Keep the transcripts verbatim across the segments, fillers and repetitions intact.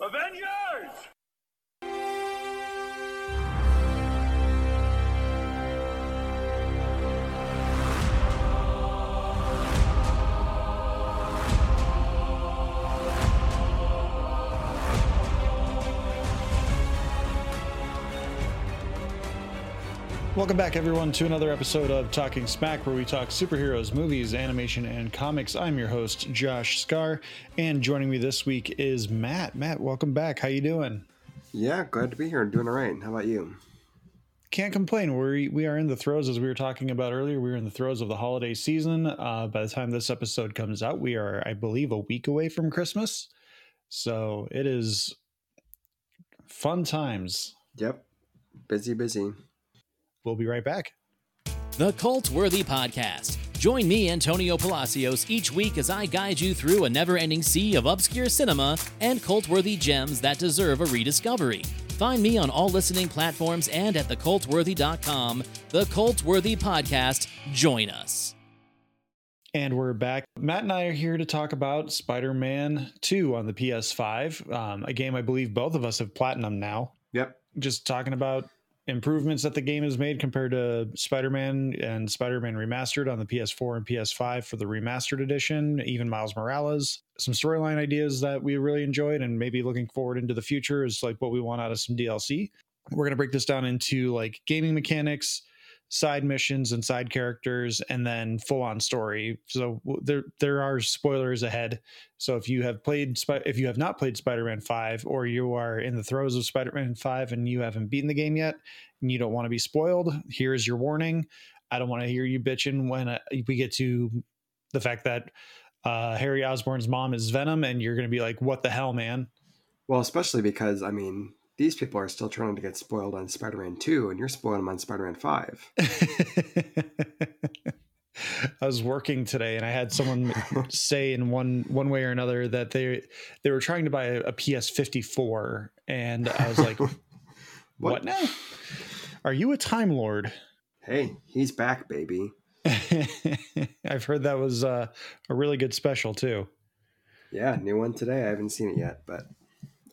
Avengers! Welcome back, everyone, to another episode of Talking Smack, where we talk superheroes, movies, animation, and comics. I'm your host, Josh Scar, and joining me this week is Matt. Matt, welcome back. How you doing? Yeah, glad to be here. Doing all right. How about you? Can't complain. We we are in the throes, as we were talking about earlier, we were in the throes of the holiday season. Uh, by the time this episode comes out, we are, I believe, a week away from Christmas. So it is fun times. Yep. Busy, busy. We'll be right back. The Cultworthy Podcast. Join me, Antonio Palacios, each week as I guide you through a never-ending sea of obscure cinema and cult-worthy gems that deserve a rediscovery. Find me on all listening platforms and at the cultworthy dot com. The Cultworthy Podcast. Join us. And we're back. Matt and I are here to talk about Spider-Man two on the P S five, um, a game I believe both of us have platinum now. Yep. Just talking about improvements that the game has made compared to Spider-Man and Spider-Man Remastered on the P S four and P S five for the Remastered Edition, even Miles Morales. Some storyline ideas that we really enjoyed and maybe looking forward into the future is like what we want out of some D L C. We're going to break this down into like gaming mechanics, side missions and side characters, and then full-on story. So there there are spoilers ahead. So if you have played, if you have not played Spider-Man five, or you are in the throes of Spider-Man five and you haven't beaten the game yet and you don't want to be spoiled, here is your warning. I don't want to hear you bitching when we get to the fact that uh, Harry Osborn's mom is Venom, and you're going to be like, what the hell, man? Well, especially because, I mean, these people are still trying to get spoiled on Spider-Man two, and you're spoiling them on Spider-Man five. I was working today and I had someone say in one one way or another that they they were trying to buy a, a P S fifty-four, and I was like, what? what now? Are you a Time Lord? Hey, he's back, baby. I've heard that was uh, a really good special too. Yeah, new one today. I haven't seen it yet, but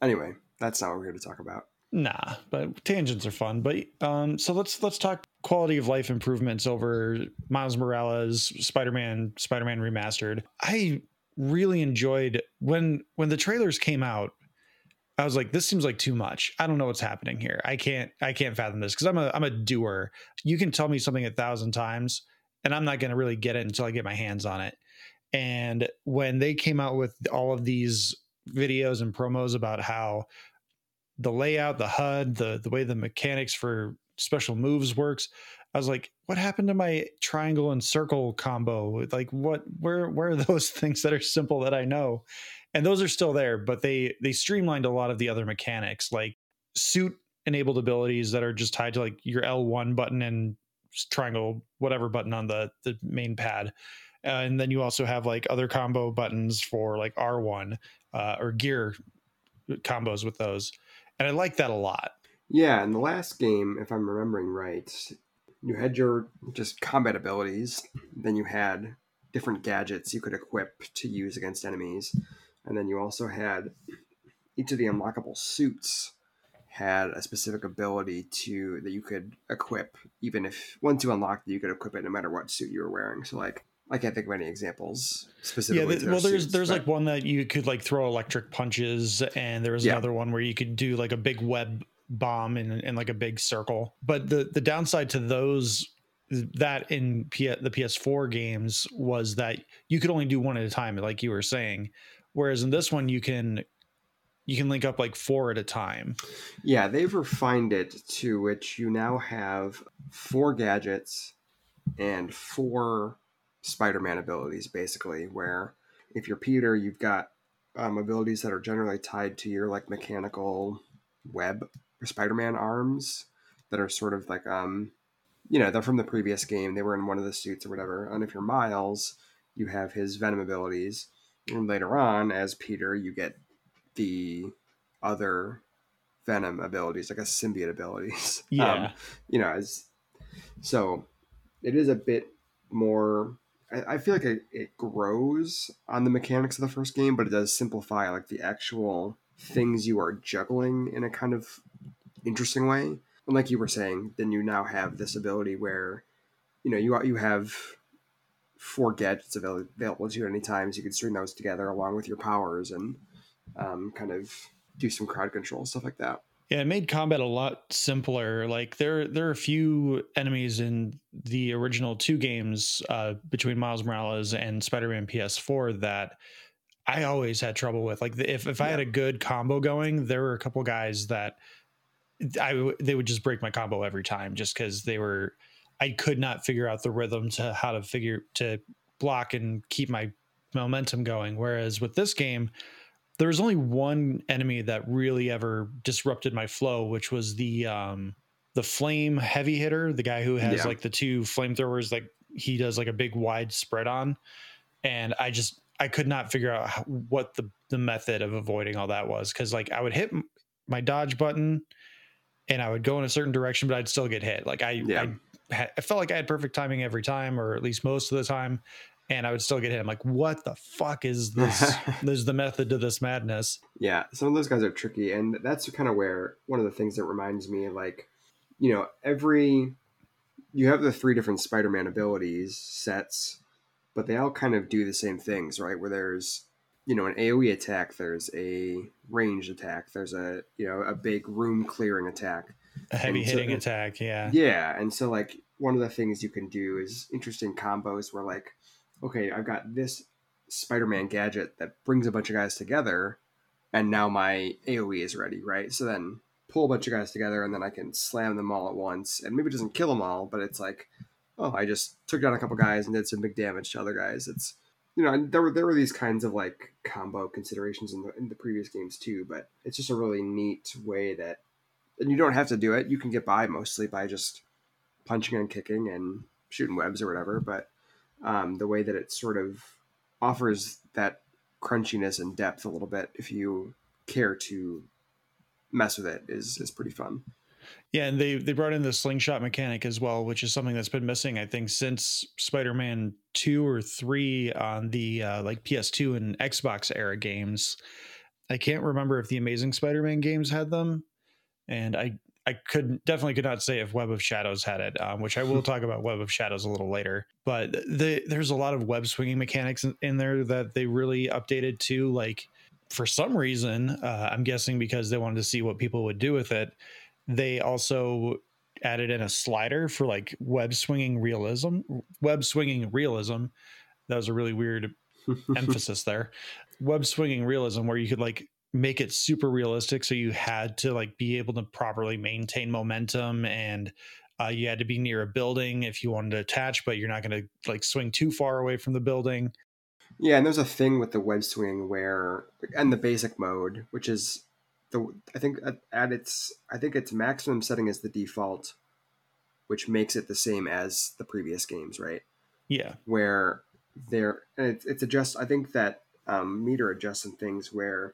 anyway, that's not what we're here to talk about. Nah, but tangents are fun. But um, so let's let's talk quality of life improvements over Miles Morales, Spider-Man, Spider-Man Remastered. I really enjoyed when when the trailers came out. I was like, this seems like too much. I don't know what's happening here. I can't I can't fathom this because I'm a I'm a doer. You can tell me something a thousand times, and I'm not going to really get it until I get my hands on it. And when they came out with all of these videos and promos about how the layout, the H U D, the the way the mechanics for special moves works, I was like, what happened to my triangle and circle combo? Like, what, where, where are those things that are simple that I know? And those are still there, but they, they streamlined a lot of the other mechanics, like suit enabled abilities that are just tied to like your L one button and triangle, whatever button on the, the main pad. Uh, and then you also have like other combo buttons for like R one uh, or gear combos with those. And I like that a lot. Yeah, in the last game, if I'm remembering right, you had your just combat abilities, then you had different gadgets you could equip to use against enemies, and then you also had each of the unlockable suits had a specific ability to that you could equip, even if once you unlocked it, you could equip it no matter what suit you were wearing. So like, I can't think of any examples specifically. Yeah, the, well, there's suits, there's but... like one that you could like throw electric punches, and there was yeah. another one where you could do like a big web bomb in, in like a big circle. But the, the downside to those that in P- the P S four games was that you could only do one at a time, like you were saying. Whereas in this one, you can you can link up like four at a time. Yeah, they've refined it to which you now have four gadgets and four Spider-Man abilities, basically, where if you're Peter, you've got um, abilities that are generally tied to your like mechanical web or Spider-Man arms that are sort of like, um, you know, they're from the previous game. They were in one of the suits or whatever. And if you're Miles, you have his Venom abilities. And later on, as Peter, you get the other Venom abilities, like a symbiote abilities. Yeah. Um, you know, as so it is a bit more... I feel like it grows on the mechanics of the first game, but it does simplify like the actual things you are juggling in a kind of interesting way. And like you were saying, then you now have this ability where, you know, you you have four gadgets available to you at any time, so you can string those together along with your powers and um, kind of do some crowd control, stuff like that. Yeah, it made combat a lot simpler. Like there, there are a few enemies in the original two games uh, between Miles Morales and Spider-Man P S four that I always had trouble with. Like if, if I yeah. had a good combo going, there were a couple guys that I they would just break my combo every time, just because they were I could not figure out the rhythm to how to figure to block and keep my momentum going. Whereas with this game, there was only one enemy that really ever disrupted my flow, which was the um, the flame heavy hitter, the guy who has yeah. like the two flamethrowers, like he does like a big wide spread on. And I just I could not figure out how, what the, the method of avoiding all that was, because like I would hit my dodge button and I would go in a certain direction, but I'd still get hit. Like I, yeah. I, had, I felt like I had perfect timing every time, or at least most of the time. And I would still get hit. I'm like, what the fuck is this? There's the method to this madness. Yeah, some of those guys are tricky. And that's kind of where one of the things that reminds me, like, you know, every... You have the three different Spider-Man abilities sets, but they all kind of do the same things, right? Where there's, you know, an AoE attack, there's a ranged attack, there's a, you know, a big room clearing attack. A heavy hitting so, attack, yeah. Yeah, and so, like, one of the things you can do is interesting combos where, like, okay, I've got this Spider-Man gadget that brings a bunch of guys together, and now my AoE is ready, right? So then pull a bunch of guys together, and then I can slam them all at once. And maybe it doesn't kill them all, but it's like, oh, I just took down a couple guys and did some big damage to other guys. It's, you know, there were there were these kinds of like combo considerations in the, in the previous games too, but it's just a really neat way that, and you don't have to do it. You can get by mostly by just punching and kicking and shooting webs or whatever, but Um, the way that it sort of offers that crunchiness and depth a little bit, if you care to mess with it, is is pretty fun. Yeah, and they, they brought in the slingshot mechanic as well, which is something that's been missing, I think, since Spider-Man two or three on the uh, like P S two and Xbox era games. I can't remember if the Amazing Spider-Man games had them, and I I could definitely could not say if Web of Shadows had it, um, which I will talk about Web of Shadows a little later. But the, there's a lot of web swinging mechanics in, in there that they really updated to. Like for some reason, uh, I'm guessing because they wanted to see what people would do with it, they also added in a slider for like web swinging realism. Web swinging realism. That was a really weird emphasis there. Web swinging realism, where you could like make it super realistic, so you had to like be able to properly maintain momentum, and uh, you had to be near a building if you wanted to attach, but you're not going to like swing too far away from the building. Yeah, and there's a thing with the web swing where, and the basic mode, which is the I think at its I think its maximum setting is the default, which makes it the same as the previous games, right? Yeah, where there and it's it's adjust. I think that um, meter adjusts and things where,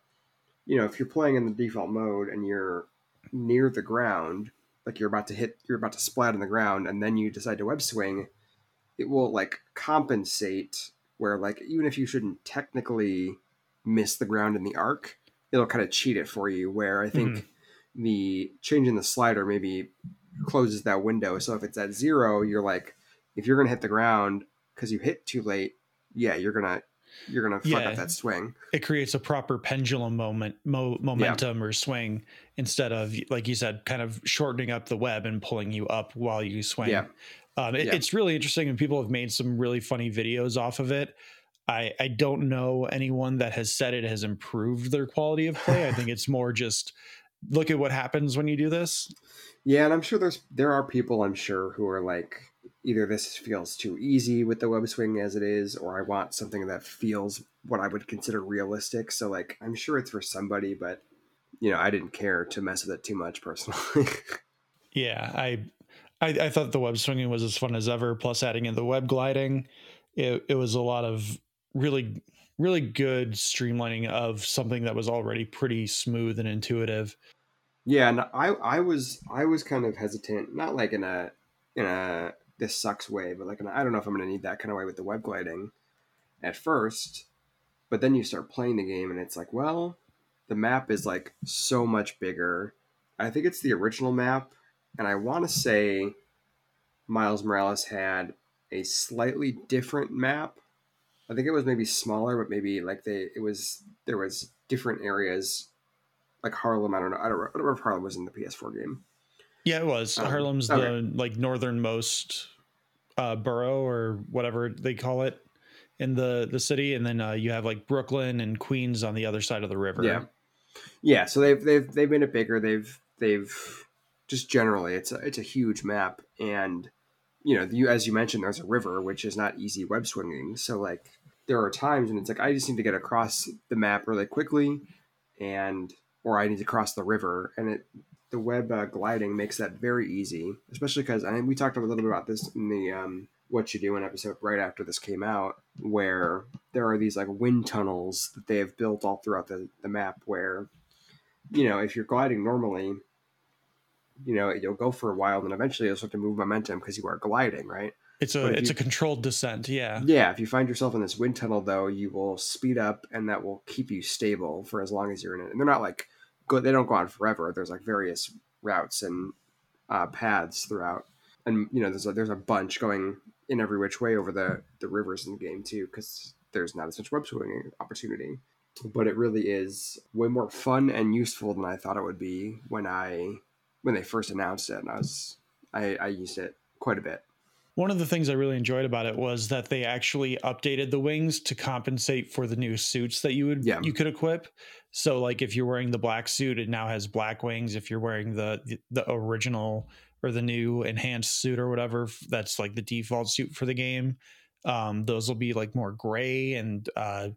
you know, if you're playing in the default mode and you're near the ground, like you're about to hit, you're about to splat on the ground, and then you decide to web swing, it will like compensate where like, even if you shouldn't technically miss the ground in the arc, it'll kind of cheat it for you, where I think mm-hmm. the change in the slider maybe closes that window. So if it's at zero, you're like, if you're going to hit the ground because you hit too late, yeah, you're going to, you're going to fuck yeah, up that swing. It creates a proper pendulum moment, mo- momentum yeah. or swing, instead of, like you said, kind of shortening up the web and pulling you up while you swing. Yeah. Um, it, yeah. It's really interesting, and people have made some really funny videos off of it. I, I don't know anyone that has said it has improved their quality of play. I think it's more just look at what happens when you do this. Yeah, and I'm sure there's there are people, I'm sure, who are like, either this feels too easy with the web swing as it is, or I want something that feels what I would consider realistic. So like, I'm sure it's for somebody, but you know, I didn't care to mess with it too much personally. yeah. I, I, I thought the web swinging was as fun as ever. Plus adding in the web gliding, it, it was a lot of really, really good streamlining of something that was already pretty smooth and intuitive. Yeah. And I, I was, I was kind of hesitant, not like in a, in a, this sucks way, but like, I don't know if I'm going to need that kind of way with the web gliding at first, but then you start playing the game and it's like, well, the map is like so much bigger. I think it's the original map, and I want to say Miles Morales had a slightly different map. I think it was maybe smaller, but maybe like they it was there was different areas, like Harlem. I don't know. I don't, I don't remember if Harlem was in the P S four game. Yeah, it was. Um, Harlem's okay. the like northernmost uh, borough or whatever they call it in the, the city, and then uh, you have like Brooklyn and Queens on the other side of the river. Yeah, yeah. So they've they've they've made it bigger. They've they've just generally it's a, it's a huge map, and you know you as you mentioned, there's a river which is not easy web swinging. So like there are times when it's like I just need to get across the map really quickly, and or I need to cross the river, and it. The web uh, gliding makes that very easy, especially because I mean, we talked a little bit about this in the um, What You Do in episode right after this came out, where there are these like wind tunnels that they have built all throughout the, the map where, you know, if you're gliding normally, you know, you'll go for a while and eventually you'll start to move momentum because you are gliding, right? It's a it's you, a controlled descent, yeah. Yeah, if you find yourself in this wind tunnel, though, you will speed up and that will keep you stable for as long as you're in it. And they're not like... Go, they don't go on forever. There's like various routes and uh, paths throughout, and you know there's a, there's a bunch going in every which way over the, the rivers in the game too, because there's not as much web swinging opportunity. But it really is way more fun and useful than I thought it would be when I when they first announced it, and I was I, I used it quite a bit. One of the things I really enjoyed about it was that they actually updated the wings to compensate for the new suits that you would yeah. you could equip. So like if you're wearing the black suit, it now has black wings. If you're wearing the the original or the new enhanced suit or whatever, that's like the default suit for the game. Um, those will be like more gray. And uh,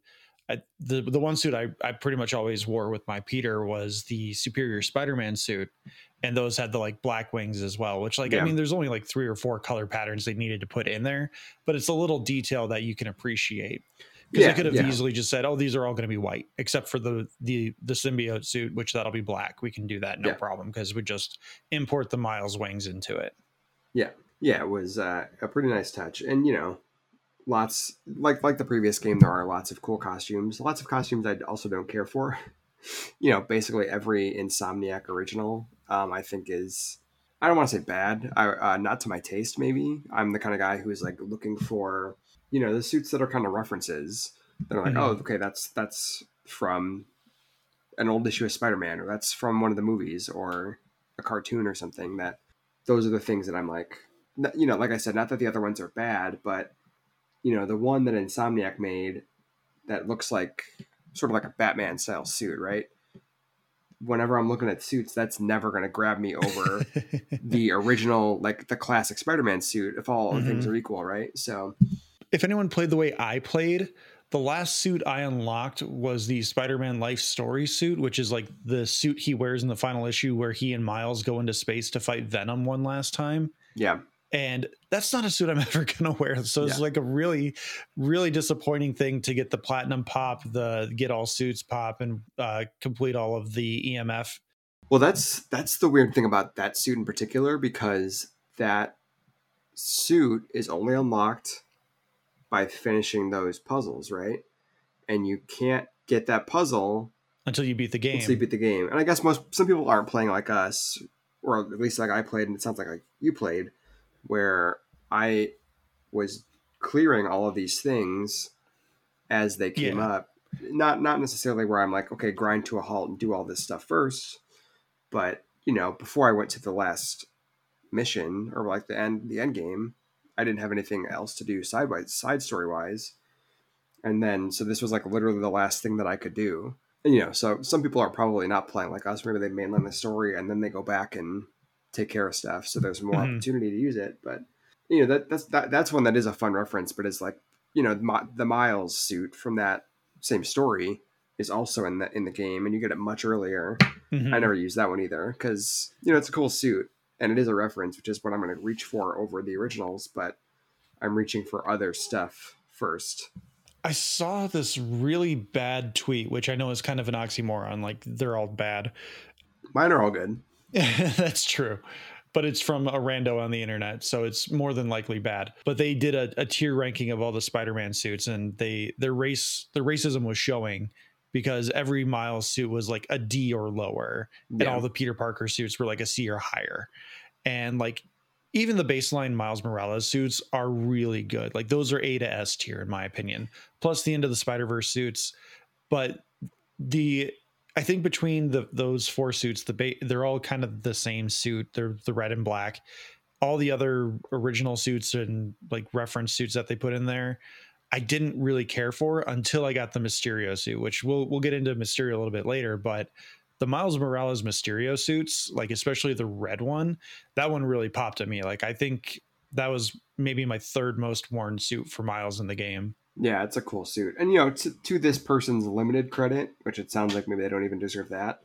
I, the the one suit I, I pretty much always wore with my Peter was the Superior Spider-Man suit. And those had the like black wings as well, which like, yeah. I mean, there's only like three or four color patterns they needed to put in there, but it's a little detail that you can appreciate because yeah, they could have yeah. easily just said, oh, these are all going to be white, except for the, the, the symbiote suit, which that'll be black. We can do that. No yeah. problem. Because we just import the Miles wings into it. Yeah. Yeah. It was uh, a pretty nice touch. And, you know, lots like, like the previous game, there are lots of cool costumes, lots of costumes I also don't care for, you know, basically every Insomniac original. Um, I think is, I don't want to say bad, I, uh, not to my taste, maybe. I'm the kind of guy who is like looking for, you know, the suits that are kind of references. They're like, mm-hmm. oh, okay, that's that's from an old issue of Spider-Man, or that's from one of the movies or a cartoon or something. That those are the things that I'm like, you know, like I said, not that the other ones are bad, but, you know, the one that Insomniac made that looks like sort of like a Batman style suit, right? Whenever I'm looking at suits, that's never going to grab me over the original, like the classic Spider-Man suit, if all mm-hmm. things are equal, right? So if anyone played the way I played, the last suit I unlocked was the Spider-Man Life Story suit, which is like the suit he wears in the final issue where he and Miles go into space to fight Venom one last time. Yeah. And that's not a suit I'm ever going to wear. So it's yeah. like a really, really disappointing thing to get the platinum pop, the get all suits pop, and uh, complete all of the E M F. Well, that's that's the weird thing about that suit in particular, because that suit is only unlocked by finishing those puzzles, right? And you can't get that puzzle until you beat the game. Until you beat the game. And I guess most some people aren't playing like us, or at least like I played, and it sounds like, like you played. Where I was clearing all of these things as they came yeah. up, not not necessarily where I'm like, okay, grind to a halt and do all this stuff first, but you know, before I went to the last mission or like the end the end game, I didn't have anything else to do sidewise, side story wise, and then so this was like literally the last thing that I could do, and you know, so some people are probably not playing like us. Maybe they mainline the story and then they go back and take care of stuff, so there's more mm-hmm. opportunity to use it. But you know, that that's that, that's one that is a fun reference, but it's like, you know, the, the Miles suit from that same story is also in the in the game, and you get it much earlier. Mm-hmm. I never used that one either, because you know, it's a cool suit and it is a reference, which is what I'm going to reach for over the originals, but I'm reaching for other stuff first. I saw this really bad tweet, which I know is kind of an oxymoron, like they're all bad. Mine are all good. That's true, but it's from a rando on the internet, so it's more than likely bad. But they did a, a tier ranking of all the Spider-Man suits, and they their race their racism was showing because every Miles suit was like a D or lower, yeah. and all the Peter Parker suits were like a C or higher. And like even the baseline Miles Morales suits are really good. Like those are A to S tier in my opinion, plus the Into the Spider-Verse suits. But the, I think between the, those four suits, the ba- they're all kind of the same suit. They're the red and black. All the other original suits and like reference suits that they put in there, I didn't really care for until I got the Mysterio suit, which we'll we'll get into Mysterio a little bit later. But the Miles Morales Mysterio suits, like especially the red one, that one really popped at me. Like I think that was maybe my third most worn suit for Miles in the game. Yeah, it's a cool suit. And, you know, to, to this person's limited credit, which it sounds like maybe they don't even deserve that,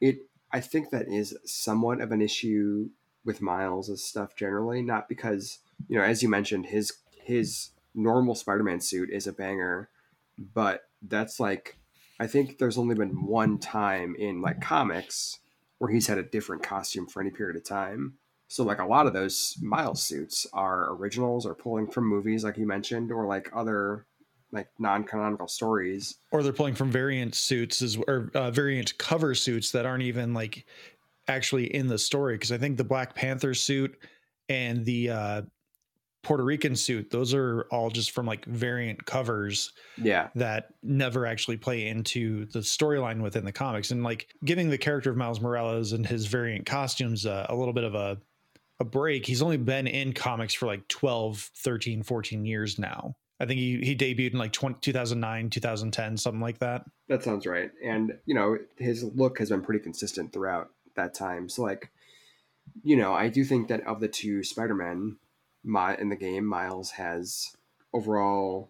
it I think that is somewhat of an issue with Miles' stuff generally. Not because, you know, as you mentioned, his his normal Spider-Man suit is a banger, but that's like, I think there's only been one time in like comics where he's had a different costume for any period of time. So like a lot of those Miles suits are originals or pulling from movies, like you mentioned, or like other like non-canonical stories. Or they're pulling from variant suits as, or uh, variant cover suits that aren't even like actually in the story. Cause I think the Black Panther suit and the uh, Puerto Rican suit, those are all just from like variant covers yeah. that never actually play into the storyline within the comics. And like giving the character of Miles Morales and his variant costumes uh, a little bit of a, a break. He's only been in comics for like twelve, thirteen, fourteen years now. I think he, he debuted in like twenty, two thousand nine, two thousand ten, something like that. That sounds right. And, you know, his look has been pretty consistent throughout that time. So like, you know, I do think that of the two Spider-Men my, in the game, Miles has overall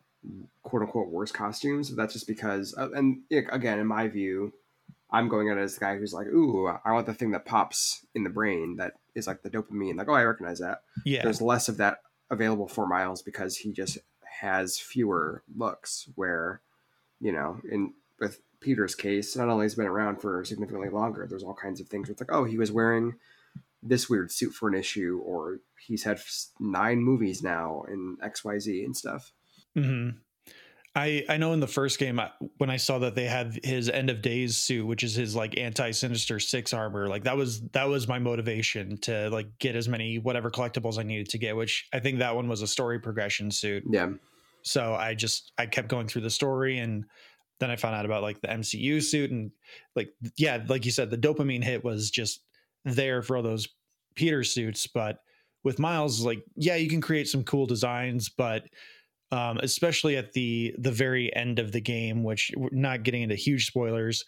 quote unquote worse costumes. But that's just because, and again, in my view, I'm going at it as the guy who's like, ooh, I want the thing that pops in the brain that is like the dopamine, like, oh, I recognize that. Yeah. There's less of that available for Miles because he just has fewer looks where, you know, in with Peter's case, not only has been around for significantly longer, there's all kinds of things where it's like, oh, he was wearing this weird suit for an issue, or he's had nine movies now in X Y Z and stuff. Mm-hmm. I, I know in the first game, I, when I saw that they had his End of Days suit, which is his like anti-Sinister Six armor, like that was that was my motivation to like get as many whatever collectibles I needed to get, which I think that one was a story progression suit. Yeah. So I just I kept going through the story, and then I found out about like the M C U suit, and like, yeah, like you said, the dopamine hit was just there for all those Peter suits. But with Miles, like, yeah, you can create some cool designs, but um especially at the the very end of the game, which we're not getting into huge spoilers,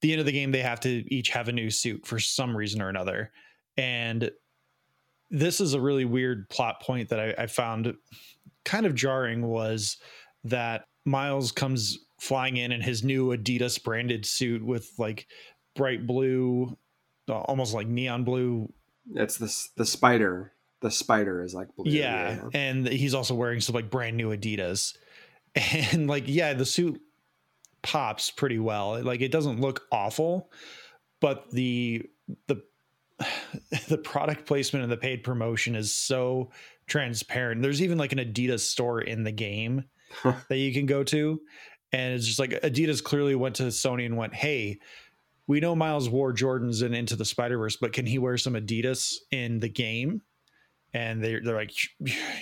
the end of the game they have to each have a new suit for some reason or another. And this is a really weird plot point that I, I found kind of jarring, was that Miles comes flying in in his new Adidas branded suit with like bright blue, almost like neon blue. That's the the spider. The spider is like blue. Yeah, yeah, and he's also wearing some like brand new Adidas, and like yeah, the suit pops pretty well. Like it doesn't look awful, but the the the product placement and the paid promotion is so transparent. There's even like an Adidas store in the game that you can go to, and it's just like Adidas clearly went to Sony and went, hey, we know Miles wore Jordans and Into the Spider-Verse, but can he wear some Adidas in the game? And they're, they're like,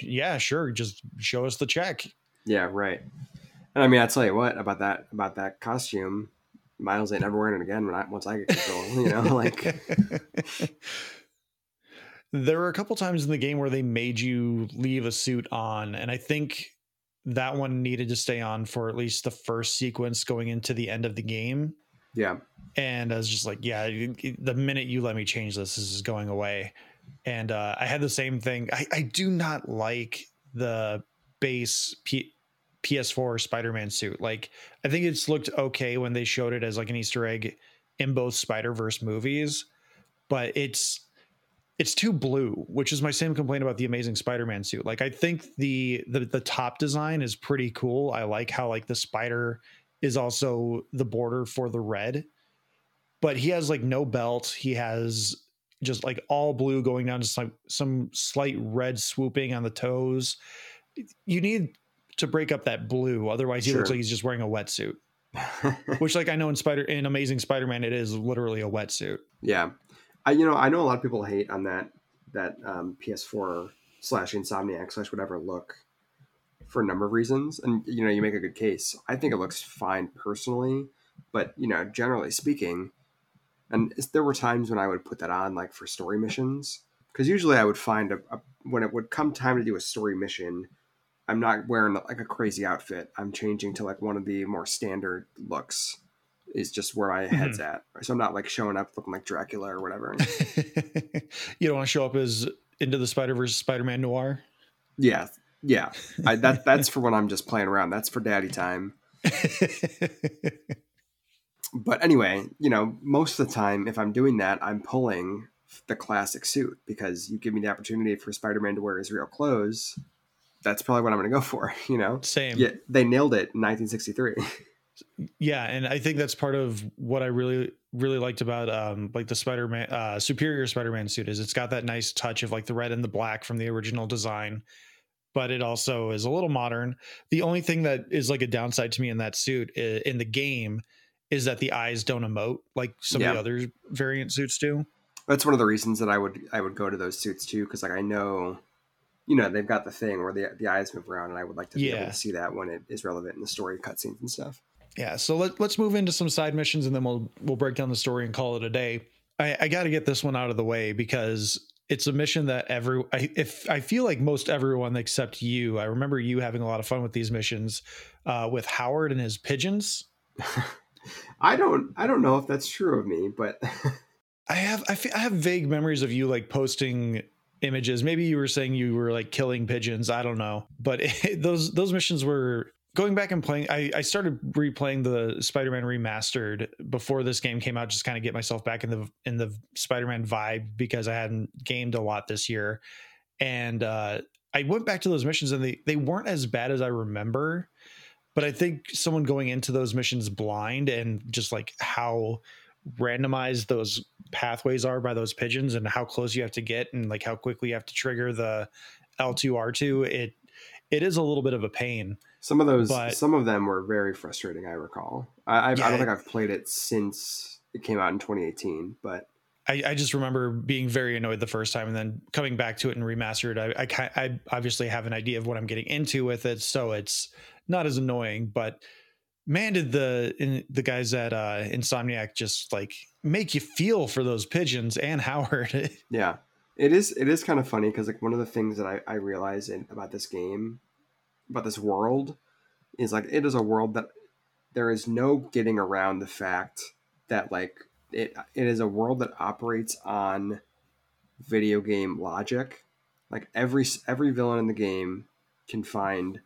yeah, sure. Just show us the check. Yeah, right. And I mean, I'll tell you what about that, about that costume, Miles ain't never wearing it again when I, once I get control, you know, like. There were a couple times in the game where they made you leave a suit on. And I think that one needed to stay on for at least the first sequence going into the end of the game. Yeah. And I was just like, yeah, the minute you let me change this, this is going away. And uh, I had the same thing. I, I do not like the base P- PS4 Spider-Man suit. Like, I think it's looked okay when they showed it as like an Easter egg in both Spider-Verse movies, but it's it's too blue, which is my same complaint about the Amazing Spider-Man suit. Like, I think the the, the top design is pretty cool. I like how like the spider is also the border for the red, but he has like no belt. He has just like all blue going down to some, some slight red swooping on the toes. You need to break up that blue. Otherwise he sure. looks like he's just wearing a wetsuit. Which, like, I know in Spider in Amazing Spider-Man, it is literally a wetsuit. Yeah, I you know I know a lot of people hate on that that um, P S four slash Insomniac slash whatever look for a number of reasons, and you know you make a good case. I think it looks fine personally, but you know generally speaking, and there were times when I would put that on like for story missions, because usually I would find a, a when it would come time to do a story mission. I'm not wearing like a crazy outfit. I'm changing to like one of the more standard looks is just where my head's mm-hmm. at. So I'm not like showing up looking like Dracula or whatever. You don't want to show up as Into the Spider-Verse Spider-Man Noir. Yeah. Yeah. I, that That's for when I'm just playing around. That's for daddy time. But anyway, you know, most of the time, if I'm doing that, I'm pulling the classic suit because you give me the opportunity for Spider-Man to wear his real clothes. That's probably what I'm going to go for, you know? Same. Yeah, they nailed it in nineteen sixty-three. Yeah, and I think that's part of what I really, really liked about um, like the Spider-Man, uh, Superior Spider-Man suit is it's got that nice touch of like the red and the black from the original design, but it also is a little modern. The only thing that is like a downside to me in that suit is, in the game is that the eyes don't emote like some yeah. of the other variant suits do. That's one of the reasons that I would I would go to those suits too, because like I know... You know, they've got the thing where the the eyes move around, and I would like to be yeah. able to see that when it is relevant in the story cutscenes and stuff. Yeah, so let, let's move into some side missions, and then we'll we'll break down the story and call it a day. I, I got to get this one out of the way because it's a mission that every I, if I feel like most everyone except you. I remember you having a lot of fun with these missions uh, with Howard and his pigeons. I don't I don't know if that's true of me, but I have I, f- I have vague memories of you like posting images. Maybe you were saying you were like killing pigeons. I don't know. But it, those those missions were going back and playing. I, I started replaying the Spider-Man Remastered before this game came out, just kind of get myself back in the in the Spider-Man vibe because I hadn't gamed a lot this year. And uh, I went back to those missions and they, they weren't as bad as I remember. But I think someone going into those missions blind and just like how randomized those pathways are by those pigeons and how close you have to get and like how quickly you have to trigger the L two R two, it it is a little bit of a pain. Some of those but, some of them were very frustrating. I recall I, I've, yeah, I don't think I've played it since it came out in twenty eighteen, but I, I just remember being very annoyed the first time and then coming back to it and Remastered. I, I, I obviously have an idea of what I'm getting into with it, so it's not as annoying, but man, did the in, the guys at uh, Insomniac just like make you feel for those pigeons and Howard. Yeah, it is. It is kind of funny because like one of the things that I, I realize in, about this game, about this world, is like it is a world that there is no getting around the fact that like it it is a world that operates on video game logic. Like every every villain in the game can find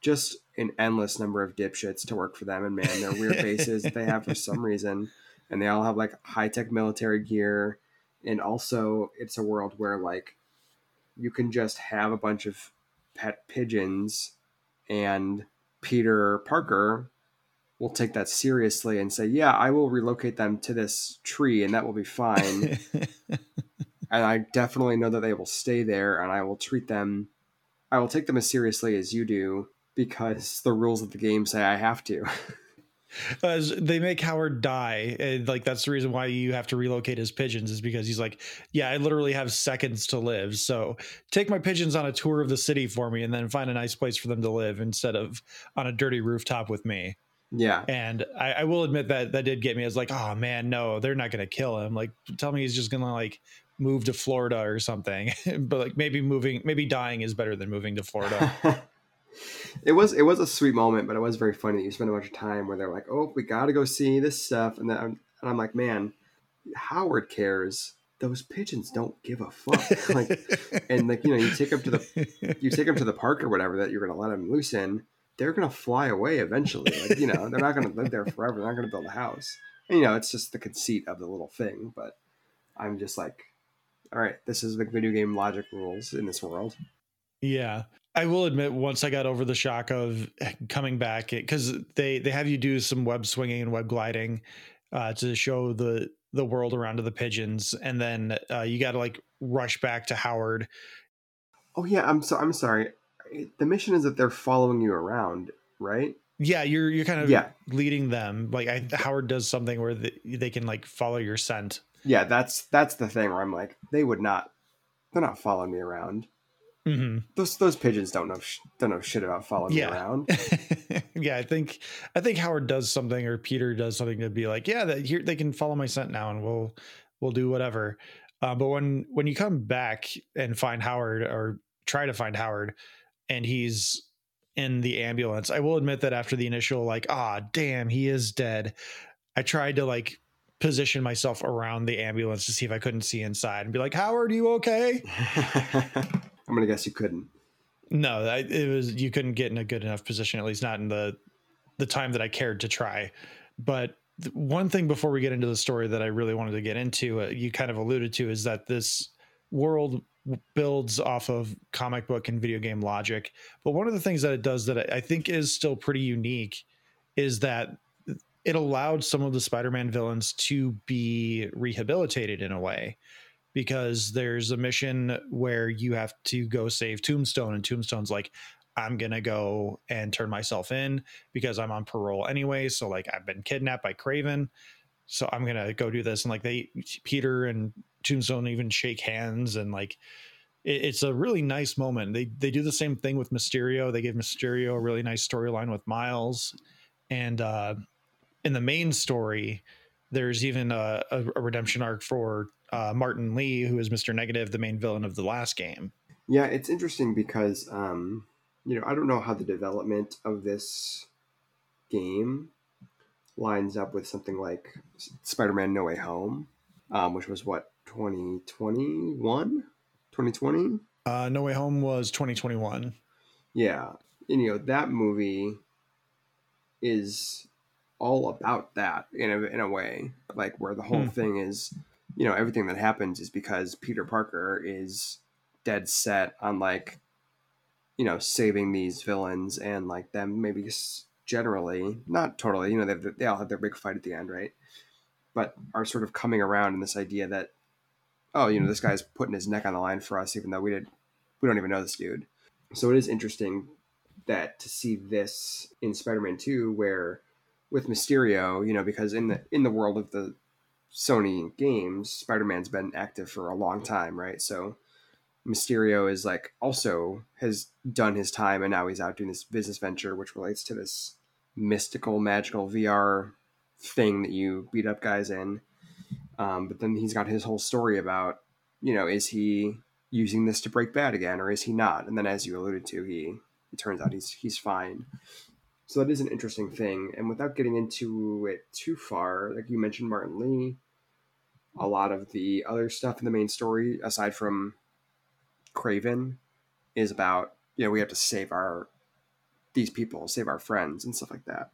just an endless number of dipshits to work for them and man their weird bases that they have for some reason. And they all have like high tech military gear. And also it's a world where like you can just have a bunch of pet pigeons and Peter Parker will take that seriously and say, yeah, I will relocate them to this tree and that will be fine. And I definitely know that they will stay there and I will treat them. I will take them as seriously as you do, because the rules of the game say I have to. As they make Howard die. And like, that's the reason why you have to relocate his pigeons is because he's like, yeah, I literally have seconds to live. So take my pigeons on a tour of the city for me and then find a nice place for them to live instead of on a dirty rooftop with me. Yeah. And I, I will admit that that did get me. I was like, oh man, no, they're not going to kill him. Like, tell me he's just going to like move to Florida or something, but like maybe moving, maybe dying is better than moving to Florida. It was it was a sweet moment, but it was very funny that you spent a bunch of time where they're like, oh, we got to go see this stuff. And then I'm, and I'm like, man, Howard cares. Those pigeons don't give a fuck. Like, and like, you know, you take them to the you take them to the park or whatever that you're going to let them loose in. They're going to fly away eventually. Like, you know, they're not going to live there forever. They're not going to build a house. And, you know, it's just the conceit of the little thing. But I'm just like, all right, this is the video game logic rules in this world. Yeah. I will admit, once I got over the shock of coming back, because they, they have you do some web swinging and web gliding uh, to show the, the world around to the pigeons. And then uh, you got to like rush back to Howard. Oh, yeah. I'm so I'm sorry. The mission is that they're following you around, right? yeah, you're you're kind of yeah. leading them. Like I, Howard does something where the, they can like follow your scent. Yeah, that's that's the thing where I'm like, they would not. They're not following me around. Mm-hmm. Those those pigeons don't know sh- don't know shit about following yeah. me around. yeah, I think I think Howard does something or Peter does something to be like, yeah, that here they can follow my scent now, and we'll we'll do whatever. Uh, but when when you come back and find Howard or try to find Howard, and he's in the ambulance, I will admit that after the initial like, ah, damn, he is dead, I tried to like position myself around the ambulance to see if I couldn't see inside and be like, Howard, are you okay? I'm gonna guess you couldn't. No, I, it was you couldn't get in a good enough position, at least not in the the time that I cared to try. But th- one thing before we get into the story that I really wanted to get into, uh, you kind of alluded to, is that this world builds off of comic book and video game logic. But one of the things that it does that I think is still pretty unique is that it allowed some of the Spider-Man villains to be rehabilitated in a way. Because there's a mission where you have to go save Tombstone, and Tombstone's like, I'm going to go and turn myself in because I'm on parole anyway. So like, I've been kidnapped by Kraven, so I'm going to go do this. And like they, Peter and Tombstone even shake hands, and like, it, it's a really nice moment. They, they do the same thing with Mysterio. They give Mysterio a really nice storyline with Miles. And uh, in the main story, there's even a, a, a redemption arc for Uh, Martin Lee, who is Mister Negative, the main villain of the last game. Yeah, it's interesting because, um, you know, I don't know how the development of this game lines up with something like Spider-Man No Way Home, um, which was what, twenty twenty-one? twenty twenty? Uh, No Way Home was twenty twenty-one. Yeah. And, you know, that movie is all about that in a, in a way, like where the whole hmm. thing is... You know, everything that happens is because Peter Parker is dead set on, like, you know, saving these villains and, like, them maybe just generally, not totally, you know, they they all have their big fight at the end, right? But are sort of coming around in this idea that, oh, you know, this guy's putting his neck on the line for us, even though we did, we don't even know this dude. So it is interesting that to see this in Spider-Man two, where with Mysterio, you know, because in the in the world of the Sony games, Spider-Man's been active for a long time, right? So Mysterio is like also has done his time, and now he's out doing this business venture, which relates to this mystical, magical V R thing that you beat up guys in. Um, but then he's got his whole story about, you know, is he using this to break bad again, or is he not? And then, as you alluded to, he it turns out he's he's fine. So that is an interesting thing. And without getting into it too far, like you mentioned Martin Lee, a lot of the other stuff in the main story, aside from Kraven, is about, you know, we have to save our, these people, save our friends and stuff like that.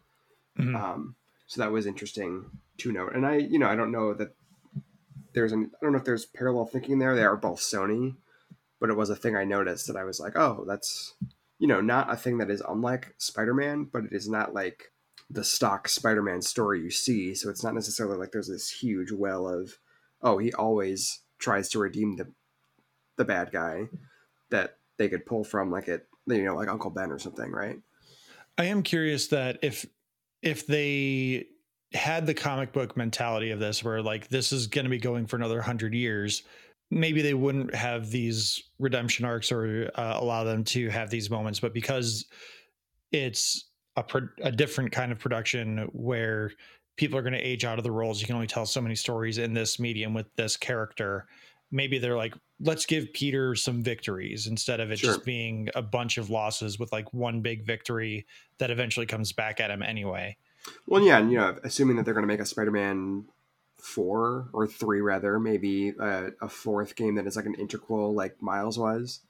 Mm-hmm. Um, so that was interesting to note. And I, you know, I don't know that there's an, I don't know if there's parallel thinking there. They are both Sony, but it was a thing I noticed that I was like, oh, that's... You know, not a thing that is unlike Spider-Man, but it is not like the stock Spider-Man story you see. So it's not necessarily like there's this huge well of, oh, he always tries to redeem the the bad guy that they could pull from, like it, you know, like Uncle Ben or something, right? I am curious that if if they had the comic book mentality of this, where like this is going to be going for another hundred years. Maybe they wouldn't have these redemption arcs or uh, allow them to have these moments, but because it's a, pro- a different kind of production where people are going to age out of the roles. You can only tell so many stories in this medium with this character. Maybe they're like, let's give Peter some victories instead of it sure. just being a bunch of losses with like one big victory that eventually comes back at him anyway. Well, yeah. And, you know, assuming that they're going to make a Spider-Man four or three rather, maybe a, a fourth game that is like an integral, like Miles was,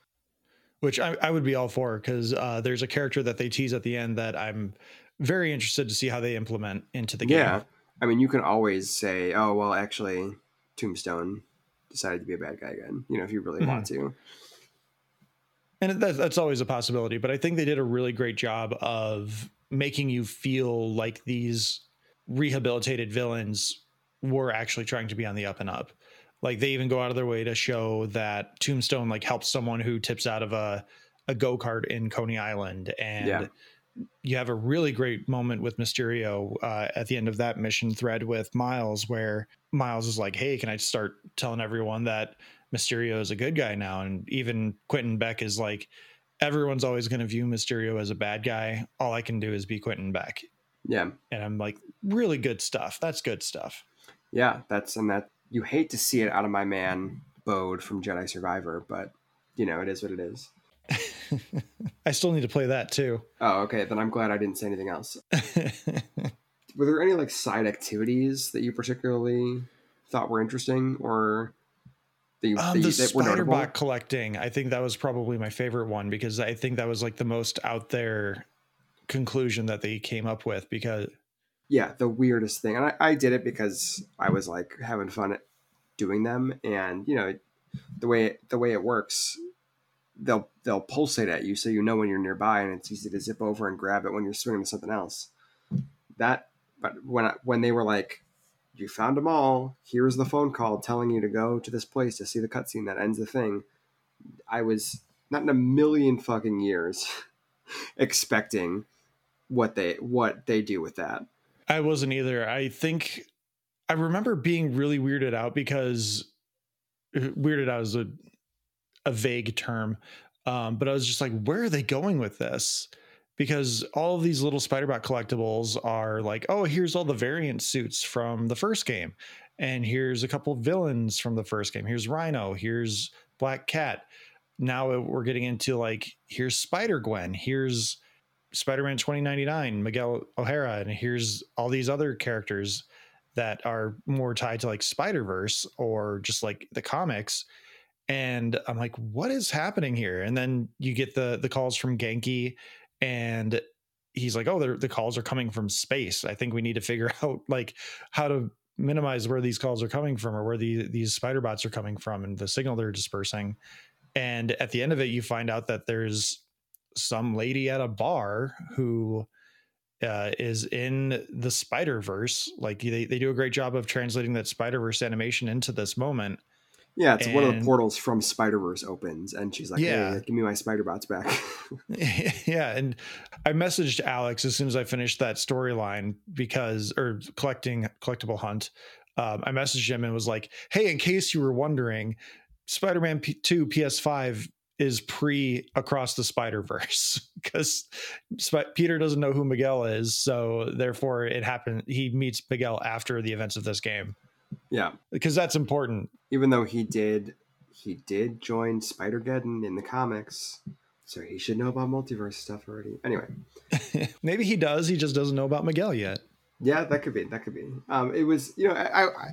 which I, I would be all for, because uh there's a character that they tease at the end that I'm very interested to see how they implement into the game. Yeah, I mean, you can always say, oh well, actually Tombstone decided to be a bad guy again, you know, if you really mm-hmm. want to, and that's, that's always a possibility. But I think they did a really great job of making you feel like these rehabilitated villains were actually trying to be on the up and up. Like they even go out of their way to show that Tombstone like helps someone who tips out of a, a go-kart in Coney Island, and yeah. you have a really great moment with Mysterio uh, at the end of that mission thread with Miles, where Miles is like, hey, can I start telling everyone that Mysterio is a good guy now? And even Quentin Beck is like, everyone's always going to view Mysterio as a bad guy. All I can do is be Quentin Beck. Yeah. And I'm like, really good stuff. That's good stuff. Yeah. That's, and that you hate to see it out of my man Bode from Jedi Survivor, but you know, it is what it is. I still need to play that too. Oh, okay. Then I'm glad I didn't say anything else. Were there any like side activities that you particularly thought were interesting or that you, um, that you the that were notable? Spider-Bot collecting. I think that was probably my favorite one because I think that was like the most out there conclusion that they came up with because yeah, the weirdest thing. And I, I did it because I was like having fun doing them. And you know, the way, it, the way it works, they'll they'll pulsate at you so you know when you're nearby, and it's easy to zip over and grab it when you're swinging to something else. That, but when I, when they were like, you found them all, here's the phone call telling you to go to this place to see the cutscene that ends the thing, I was not in a million fucking years expecting what they what they do with that. I wasn't either. I think I remember being really weirded out because weirded out is a a vague term, um but I was just like, where are they going with this? Because all of these little Spider-Bot collectibles are like, oh, here's all the variant suits from the first game, and here's a couple villains from the first game, here's Rhino, here's Black Cat. Now we're getting into like, here's Spider-Gwen, here's Spider-Man twenty ninety-nine, Miguel O'Hara, and here's all these other characters that are more tied to like Spider-Verse or just like the comics. And I'm like, what is happening here? And then you get the the calls from Genki, and he's like, oh, the calls are coming from space. I think we need to figure out like how to minimize where these calls are coming from or where the, these spider bots are coming from and the signal they're dispersing. And at the end of it, you find out that there's some lady at a bar who uh, is in the Spider-Verse. Like they, they do a great job of translating that Spider-Verse animation into this moment. Yeah, it's and, one of the portals from Spider-Verse opens, and she's like, yeah, hey, give me my Spider-Bots back. Yeah, and I messaged Alex as soon as I finished that storyline because, or collecting collectible hunt, um, I messaged him and was like, hey, in case you were wondering, Spider-Man two P S five is pre Across the Spider-Verse because Sp- Peter doesn't know who Miguel is, so therefore it happened. He meets Miguel after the events of this game. Yeah, because that's important. Even though he did, he did join Spider-Geddon in the comics, so he should know about multiverse stuff already. Anyway, maybe he does. He just doesn't know about Miguel yet. Yeah, that could be. That could be. Um, it was, you know, I, I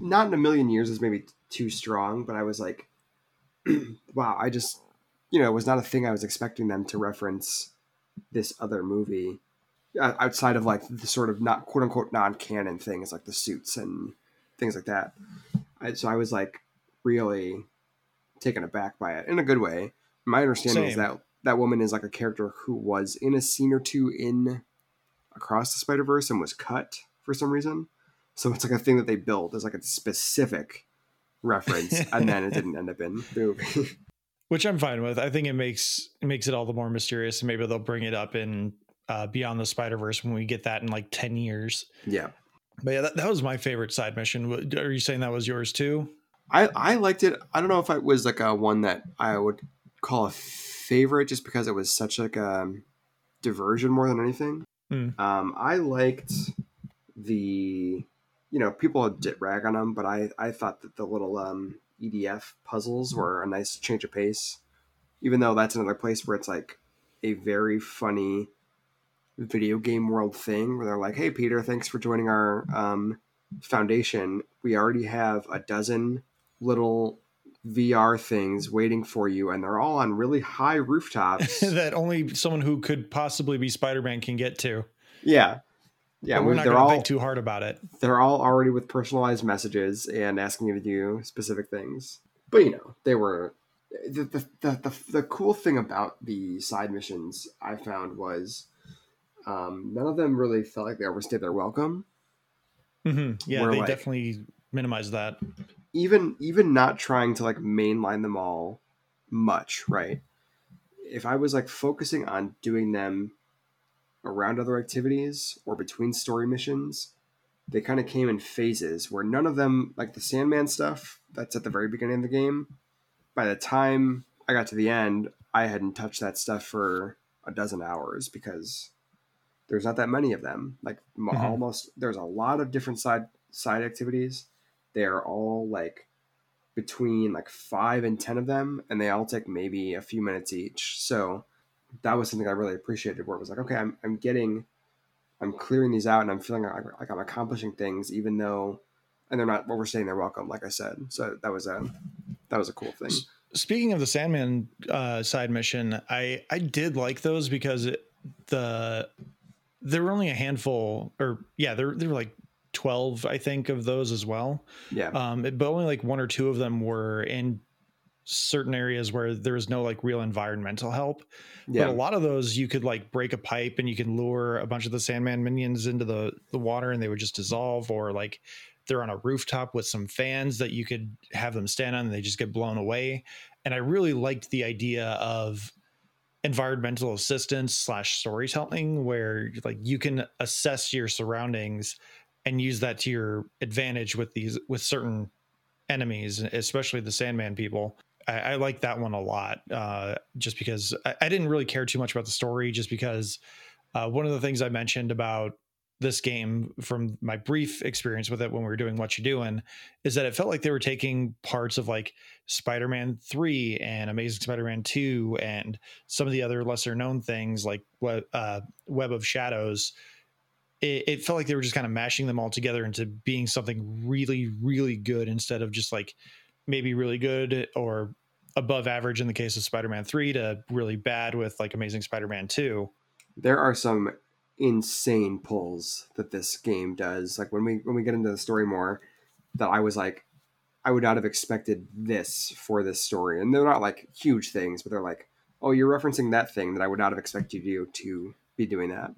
not in a million years is maybe too strong, but I was like, wow, I just, you know, it was not a thing I was expecting them to reference this other movie outside of like the sort of not quote unquote non-canon things like the suits and things like that. I, so I was like really taken aback by it in a good way. My understanding Same. is that that woman is like a character who was in a scene or two in Across the Spider-Verse and was cut for some reason. So it's like a thing that they built as like a specific reference, and then it didn't end up in the movie. Which I'm fine with. I think it makes it makes it all the more mysterious, and maybe they'll bring it up in uh, Beyond the Spider-Verse when we get that in like ten years. Yeah. But yeah, that, that was my favorite side mission. Are you saying that was yours too? I, I liked it. I don't know if it was like a one that I would call a favorite just because it was such like a diversion more than anything. Mm. Um, I liked the, you know, people did rag on them, but I, I thought that the little um, E D F puzzles were a nice change of pace, even though that's another place where it's like a very funny video game world thing where they're like, hey Peter, thanks for joining our um foundation, we already have a dozen little V R things waiting for you, and they're all on really high rooftops that only someone who could possibly be Spider-Man can get to. Yeah, yeah, but we're not gonna think too hard about it. They're all already with personalized messages and asking you to do specific things, but you know, they were the the the, the, the cool thing about the side missions I found was Um, none of them really felt like they overstayed their welcome. Mm-hmm. Yeah, where they like, definitely minimized that. Even even not trying to like mainline them all much, right? If I was like focusing on doing them around other activities or between story missions. They kind of came in phases where none of them, like the Sandman stuff, that's at the very beginning of the game. By the time I got to the end, I hadn't touched that stuff for a dozen hours because there's not that many of them. Like mm-hmm. almost, there's a lot of different side side activities. They are all like between like five and ten of them, and they all take maybe a few minutes each. So that was something I really appreciated, where it was like, okay, I'm I'm getting, I'm clearing these out, and I'm feeling like, like I'm accomplishing things, even though, and they're not overstaying their welcome, like I said. So that was a, that was a cool thing. Speaking of the Sandman uh, side mission, I, I did like those because it, the, there were only a handful, or yeah, there, there were like twelve, I think, of those as well. Yeah. Um, it, but only like one or two of them were in certain areas where there was no like real environmental help. Yeah. But a lot of those you could like break a pipe and you can lure a bunch of the Sandman minions into the, the water and they would just dissolve, or like they're on a rooftop with some fans that you could have them stand on and they just get blown away. And I really liked the idea of environmental assistance slash storytelling, where like you can assess your surroundings and use that to your advantage with these, with certain enemies, especially the Sandman people. I, I like that one a lot, uh, just because I, I didn't really care too much about the story, just because uh, one of the things I mentioned about this game from my brief experience with it when we were doing What You Doing is that it felt like they were taking parts of like Spider-Man three and Amazing Spider-Man two and some of the other lesser known things like Web, uh, Web of Shadows. It, it felt like they were just kind of mashing them all together into being something really, really good, instead of just like maybe really good or above average in the case of Spider-Man three to really bad with like Amazing Spider-Man two. There are some insane pulls that this game does, like when we when we get into the story more, that I was like, I would not have expected this for this story. And they're not like huge things, but they're like, oh, you're referencing that thing that I would not have expected you to be doing that.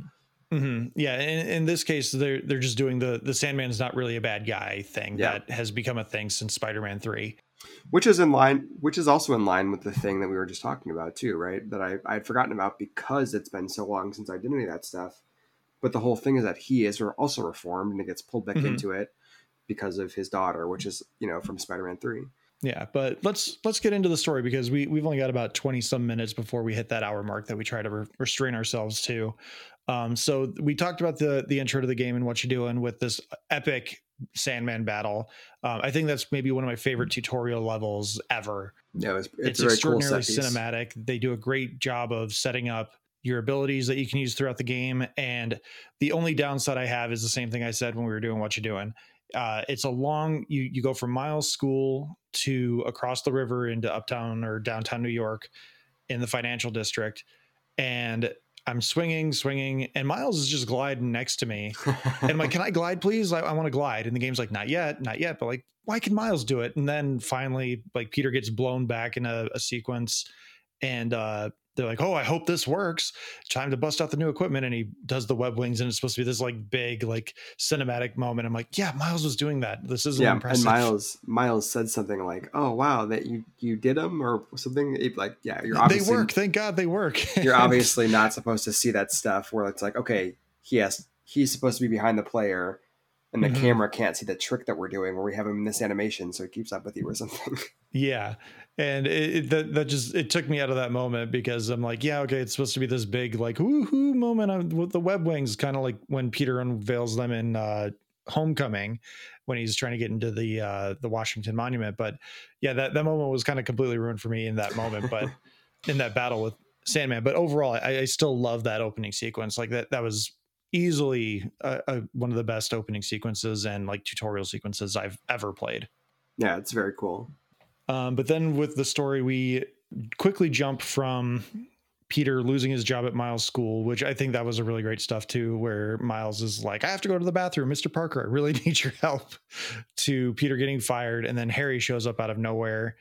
Mm-hmm. Yeah, in, in this case they're they're just doing the the Sandman is not really a bad guy thing. Yeah. That has become a thing since Spider-Man three, which is in line which is also in line with the thing that we were just talking about too, right? That I I had forgotten about because it's been so long since I did any of that stuff. But the whole thing is that he is also reformed and it gets pulled back mm-hmm. into it because of his daughter, which is, you know, from Spider-Man three. Yeah, but let's let's get into the story, because we, we've only got about twenty some minutes before we hit that hour mark that we try to re- restrain ourselves to. Um, so we talked about the, the intro to the game and What You're Doing with this epic Sandman battle. Um, I think that's maybe one of my favorite tutorial levels ever. Yeah, it's, it's, it's a very extraordinarily cool cinematic. They do a great job of setting up your abilities that you can use throughout the game. And the only downside I have is the same thing I said when we were doing What You're Doing. Uh, it's a long, you, you go from Miles' school to across the river into uptown or downtown New York in the financial district. And I'm swinging, swinging, and Miles is just gliding next to me. And I'm like, can I glide, please? I, I want to glide. And the game's like, not yet, not yet. But like, why can Miles do it? And then finally, like Peter gets blown back in a, a sequence, and, uh, they're like, oh, I hope this works. Time to bust out the new equipment. And he does the web wings, and it's supposed to be this like big, like cinematic moment. I'm like, yeah, Miles was doing that. This is yeah, impressive. And Miles, Miles said something like, oh, wow, that you, you did them or something. Like, yeah, you're obviously, they work. Thank God they work. You're obviously not supposed to see that stuff where it's like, okay, he has, he's supposed to be behind the player and the mm-hmm. camera can't see the trick that we're doing where we have him in this animation. So it keeps up with you or something. Yeah. And it, it, that, that just, it took me out of that moment, because I'm like, yeah, okay, it's supposed to be this big, like, woohoo moment of, with the web wings, kind of like when Peter unveils them in uh, Homecoming when he's trying to get into the uh, the Washington Monument. But yeah, that, that moment was kind of completely ruined for me in that moment, but in that battle with Sandman. But overall, I, I still love that opening sequence. Like that, that was easily uh, uh, one of the best opening sequences and like tutorial sequences I've ever played. Yeah, it's very cool. Um, but then with the story, we quickly jump from Peter losing his job at Miles' school, which I think that was a really great stuff too, where Miles is like, I have to go to the bathroom, Mister Parker, I really need your help, to Peter getting fired. And then Harry shows up out of nowhere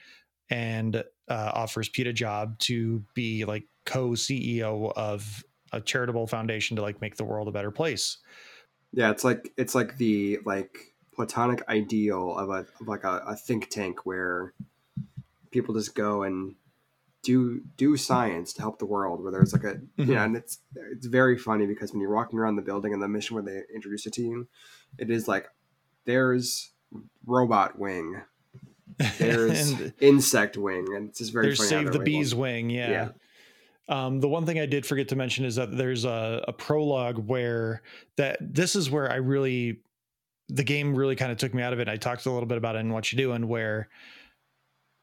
and uh, offers Pete a job to be like co-C E O of a charitable foundation to like make the world a better place. Yeah. It's like, it's like the, like platonic ideal of a, of like a, a think tank where people just go and do do science to help the world, where there's like a mm-hmm. yeah, and it's it's very funny because when you're walking around the building and the mission where they introduce it to you, it is like there's Robot Wing, there's and, Insect Wing, and it's just very there's funny. Save the labeled. Bees Wing, yeah. yeah. Um, the one thing I did forget to mention is that there's a, a prologue where that this is where I really the game really kind of took me out of it. I talked a little bit about it in What You Doing, where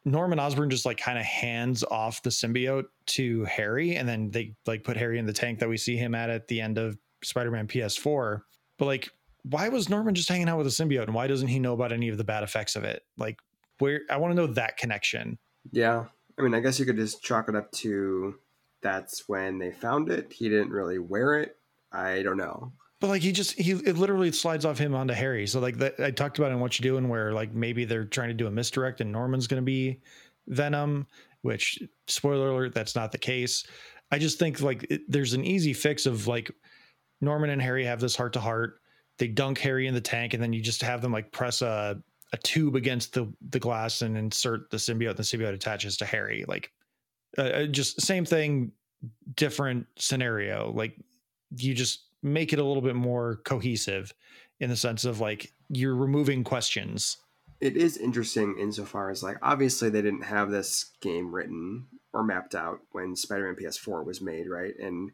Norman Osborn just like kind of hands off the symbiote to Harry, and then they like put Harry in the tank that we see him at at the end of Spider-Man P S four. But like, why was Norman just hanging out with a symbiote, and why doesn't he know about any of the bad effects of it? Like, where I want to know that connection. Yeah, I mean, I guess you could just chalk it up to that's when they found it. He didn't really wear it. I don't know. But like, he just, he, it literally slides off him onto Harry. So like that, I talked about in What You Doing, where like maybe they're trying to do a misdirect and Norman's going to be Venom, which, spoiler alert, that's not the case. I just think like it, there's an easy fix of like Norman and Harry have this heart to heart. They dunk Harry in the tank, and then you just have them like press a, a tube against the, the glass and insert the symbiote, and the symbiote attaches to Harry. Like uh, just same thing, different scenario. Like you just make it a little bit more cohesive in the sense of like you're removing questions. It is interesting insofar as like, obviously they didn't have this game written or mapped out when Spider-Man P S four was made. Right. And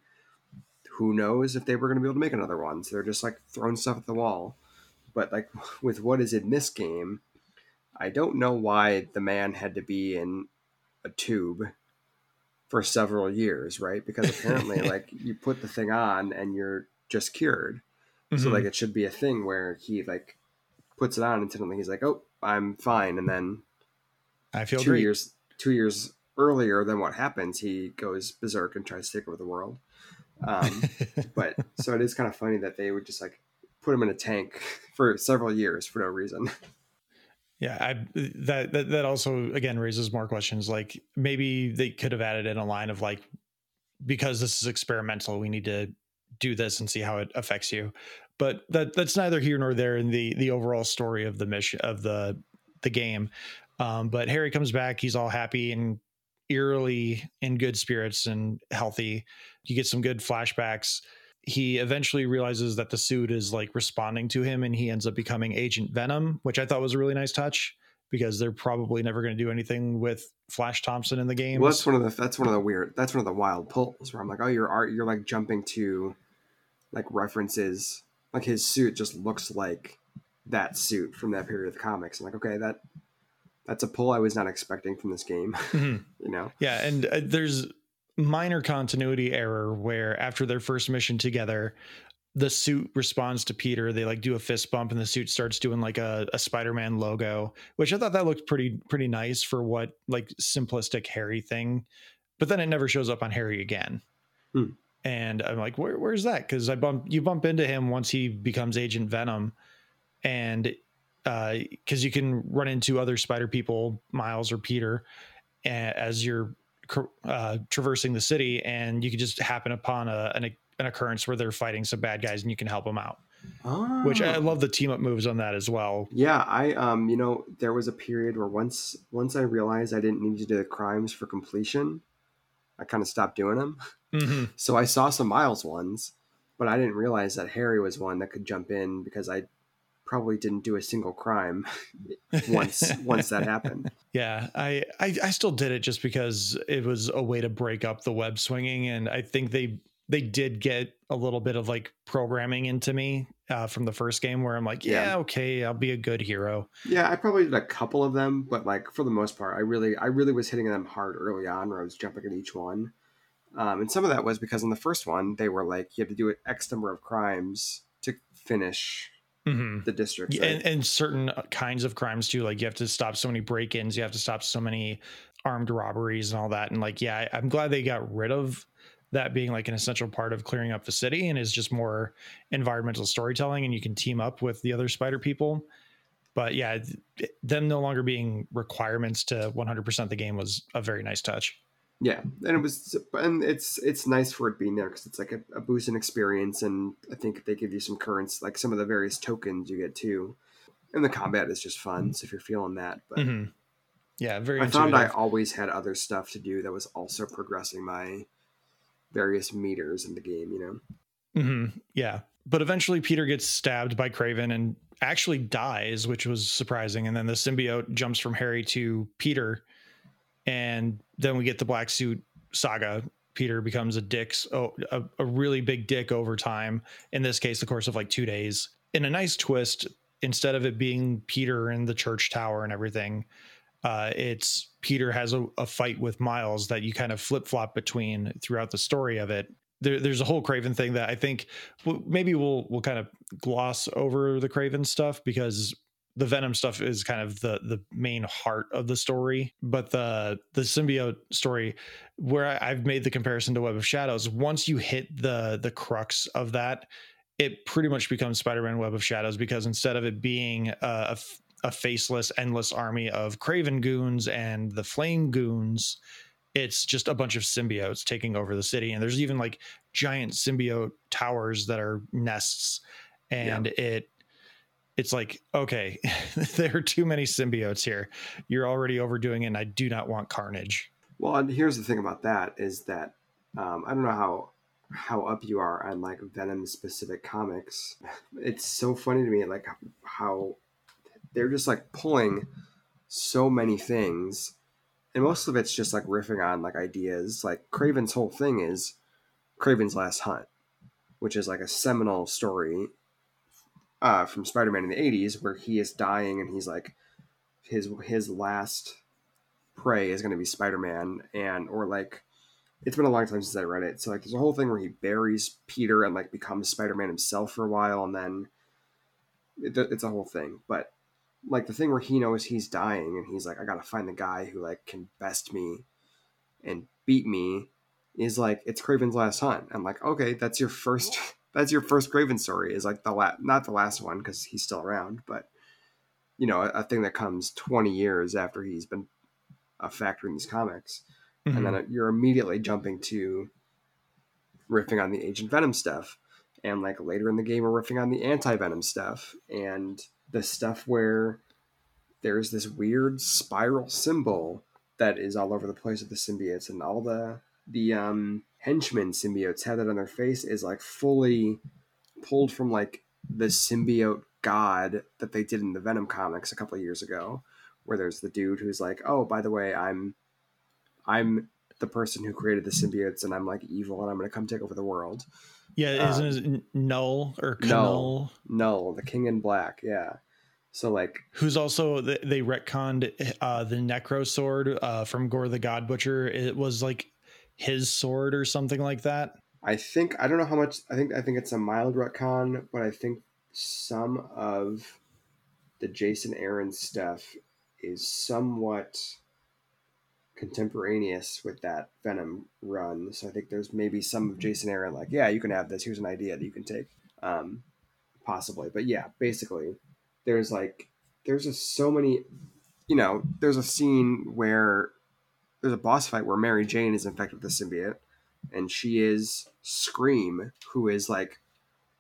who knows if they were going to be able to make another one. So they're just like throwing stuff at the wall. But like with what is in this game, I don't know why the man had to be in a tube for several years. Right. Because apparently like you put the thing on and you're just cured. Mm-hmm. So like it should be a thing where he like puts it on and suddenly he's like, oh, I'm fine. And then I feel two great. years, two years earlier than what happens, he goes berserk and tries to take over the world. Um, but so it is kind of funny that they would just like put him in a tank for several years for no reason. Yeah, I, that, that that also, again, raises more questions. Like maybe they could have added in a line of like, because this is experimental, we need to do this and see how it affects you. But that that's neither here nor there in the the overall story of the mission of the the game. Um, but Harry comes back. He's all happy and eerily in good spirits and healthy. You get some good flashbacks. He eventually realizes that the suit is like responding to him, and he ends up becoming Agent Venom, which I thought was a really nice touch because they're probably never going to do anything with Flash Thompson in the game. Well, that's one of the, that's one of the weird, that's one of the wild pulls where I'm like, oh, you're art, you're like jumping to like references, like his suit just looks like that suit from that period of the comics. I'm like, okay, that that's a pull I was not expecting from this game, mm-hmm. you know? Yeah. And uh, there's, minor continuity error where after their first mission together, the suit responds to Peter. They like do a fist bump and the suit starts doing like a, a Spider-Man logo, which I thought that looked pretty, pretty nice for what like simplistic Harry thing, but then it never shows up on Harry again. Hmm. And I'm like, Where, where's that? Cause I bump, you bump into him once he becomes Agent Venom, and uh, cause you can run into other spider people, Miles or Peter, as you're, Uh, traversing the city, and you could just happen upon a, an, an occurrence where they're fighting some bad guys and you can help them out. Oh. Which I love the team up moves on that as well. Yeah, I um you know, there was a period where once once I realized I didn't need to do the crimes for completion, I kind of stopped doing them. Mm-hmm. So I saw some Miles ones, but I didn't realize that Harry was one that could jump in because I probably didn't do a single crime once once that happened. Yeah, I, I I still did it just because it was a way to break up the web swinging, and I think they they did get a little bit of like programming into me uh, from the first game where I'm like, yeah, yeah, okay, I'll be a good hero. Yeah, I probably did a couple of them, but like for the most part, I really I really was hitting them hard early on where I was jumping at each one. Um, and some of that was because in the first one, they were like, you have to do an X number of crimes to finish Mm-hmm. the district, right? and, and certain kinds of crimes too, like you have to stop so many break-ins, you have to stop so many armed robberies and all that. And like, yeah, I, I'm glad they got rid of that being like an essential part of clearing up the city, and is just more environmental storytelling, and you can team up with the other spider people. But yeah, th- them no longer being requirements to one hundred percent the game was a very nice touch. Yeah, and it was, and it's it's nice for it being there because it's like a, a boost in experience, and I think they give you some currents, like some of the various tokens you get too, and the combat is just fun. So if you're feeling that, but mm-hmm. Yeah, very I intuitive. Found I always had other stuff to do that was also progressing my various meters in the game, you know? Mm-hmm. Yeah. But eventually Peter gets stabbed by Kraven and actually dies, which was surprising. And then the symbiote jumps from Harry to Peter. And then we get the Black Suit saga. Peter becomes a dick, oh, a, a really big dick over time. In this case, the course of like two days. In a nice twist, instead of it being Peter in the church tower and everything, Uh, it's Peter has a, a fight with Miles that you kind of flip flop between throughout the story of it. There, there's a whole Kraven thing that I think well, maybe we'll we'll kind of gloss over the Kraven stuff because the Venom stuff is kind of the the main heart of the story. But the the symbiote story, where I, I've made the comparison to Web of Shadows, once you hit the the crux of that, it pretty much becomes Spider-Man Web of Shadows, because instead of it being a, a a faceless, endless army of Kraven goons and the Flame goons, it's just a bunch of symbiotes taking over the city. And there's even like giant symbiote towers that are nests. And yeah. it, it's like, okay, there are too many symbiotes here. You're already overdoing it. And I do not want carnage. Well, and here's the thing about that is that, um, I don't know how, how up you are on like Venom specific comics. It's so funny to me, like how, they're just like pulling so many things, and most of it's just like riffing on like ideas. Like Kraven's whole thing is Kraven's Last Hunt, which is like a seminal story uh, from Spider-Man in the eighties, where he is dying and he's like his his last prey is going to be Spider-Man, and or like it's been a long time since I read it. So like there's a whole thing where he buries Peter and like becomes Spider-Man himself for a while, and then it, it's a whole thing, but. Like the thing where he knows he's dying and he's like, I gotta find the guy who like can best me and beat me, is like, it's Kraven's Last Hunt. I'm like, okay, that's your first, that's your first Kraven story, is like the last, not the last one, cause he's still around, but you know, a, a thing that comes twenty years after he's been a factor in these comics. Mm-hmm. And then you're immediately jumping to riffing on the Agent Venom stuff. And like later in the game, we're riffing on the Anti-Venom stuff and the stuff where there's this weird spiral symbol that is all over the place with the symbiotes, and all the the um, henchmen symbiotes have that on their face, is like fully pulled from like the symbiote god that they did in the Venom comics a couple of years ago, where there's the dude who's like, oh, by the way, I'm I'm the person who created the symbiotes, and I'm like evil, and I'm gonna come take over the world. Yeah, isn't um, it Null or Null? Null, the King in Black, yeah. So like... Who's also, they retconned uh, the Necro Sword uh, from Gore the God Butcher. It was like his sword or something like that. I think, I don't know how much, I think I think it's a mild retcon, but I think some of the Jason Aaron stuff is somewhat contemporaneous with that Venom run, so I think there's maybe some of Jason Aaron like, yeah, you can have this, here's an idea that you can take, um possibly. But yeah, basically there's like there's just so many, you know, there's a scene where there's a boss fight where Mary Jane is infected with the symbiote, and she is Scream, who is like,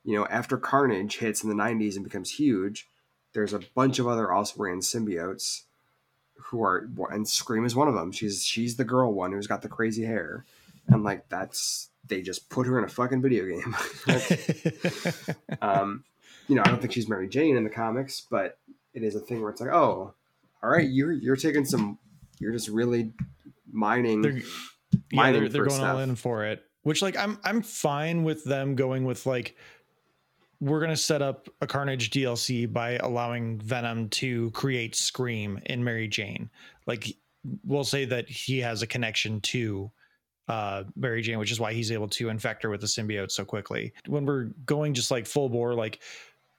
you know, after Carnage hits in the nineties and becomes huge, there's a bunch of other also ran symbiotes who are, and Scream is one of them. She's she's the girl one who's got the crazy hair, and like that's, they just put her in a fucking video game. Like, um, you know, I don't think she's Mary Jane in the comics, but it is a thing where it's like, oh, all right, you're you're taking some, you're just really mining. They're, mining yeah, they're, they're going stuff. all in for it, which like I'm I'm fine with them going with like, we're going to set up a Carnage D L C by allowing Venom to create Scream in Mary Jane. Like, we'll say that he has a connection to uh, Mary Jane, which is why he's able to infect her with the symbiote so quickly. When we're going just like full bore, like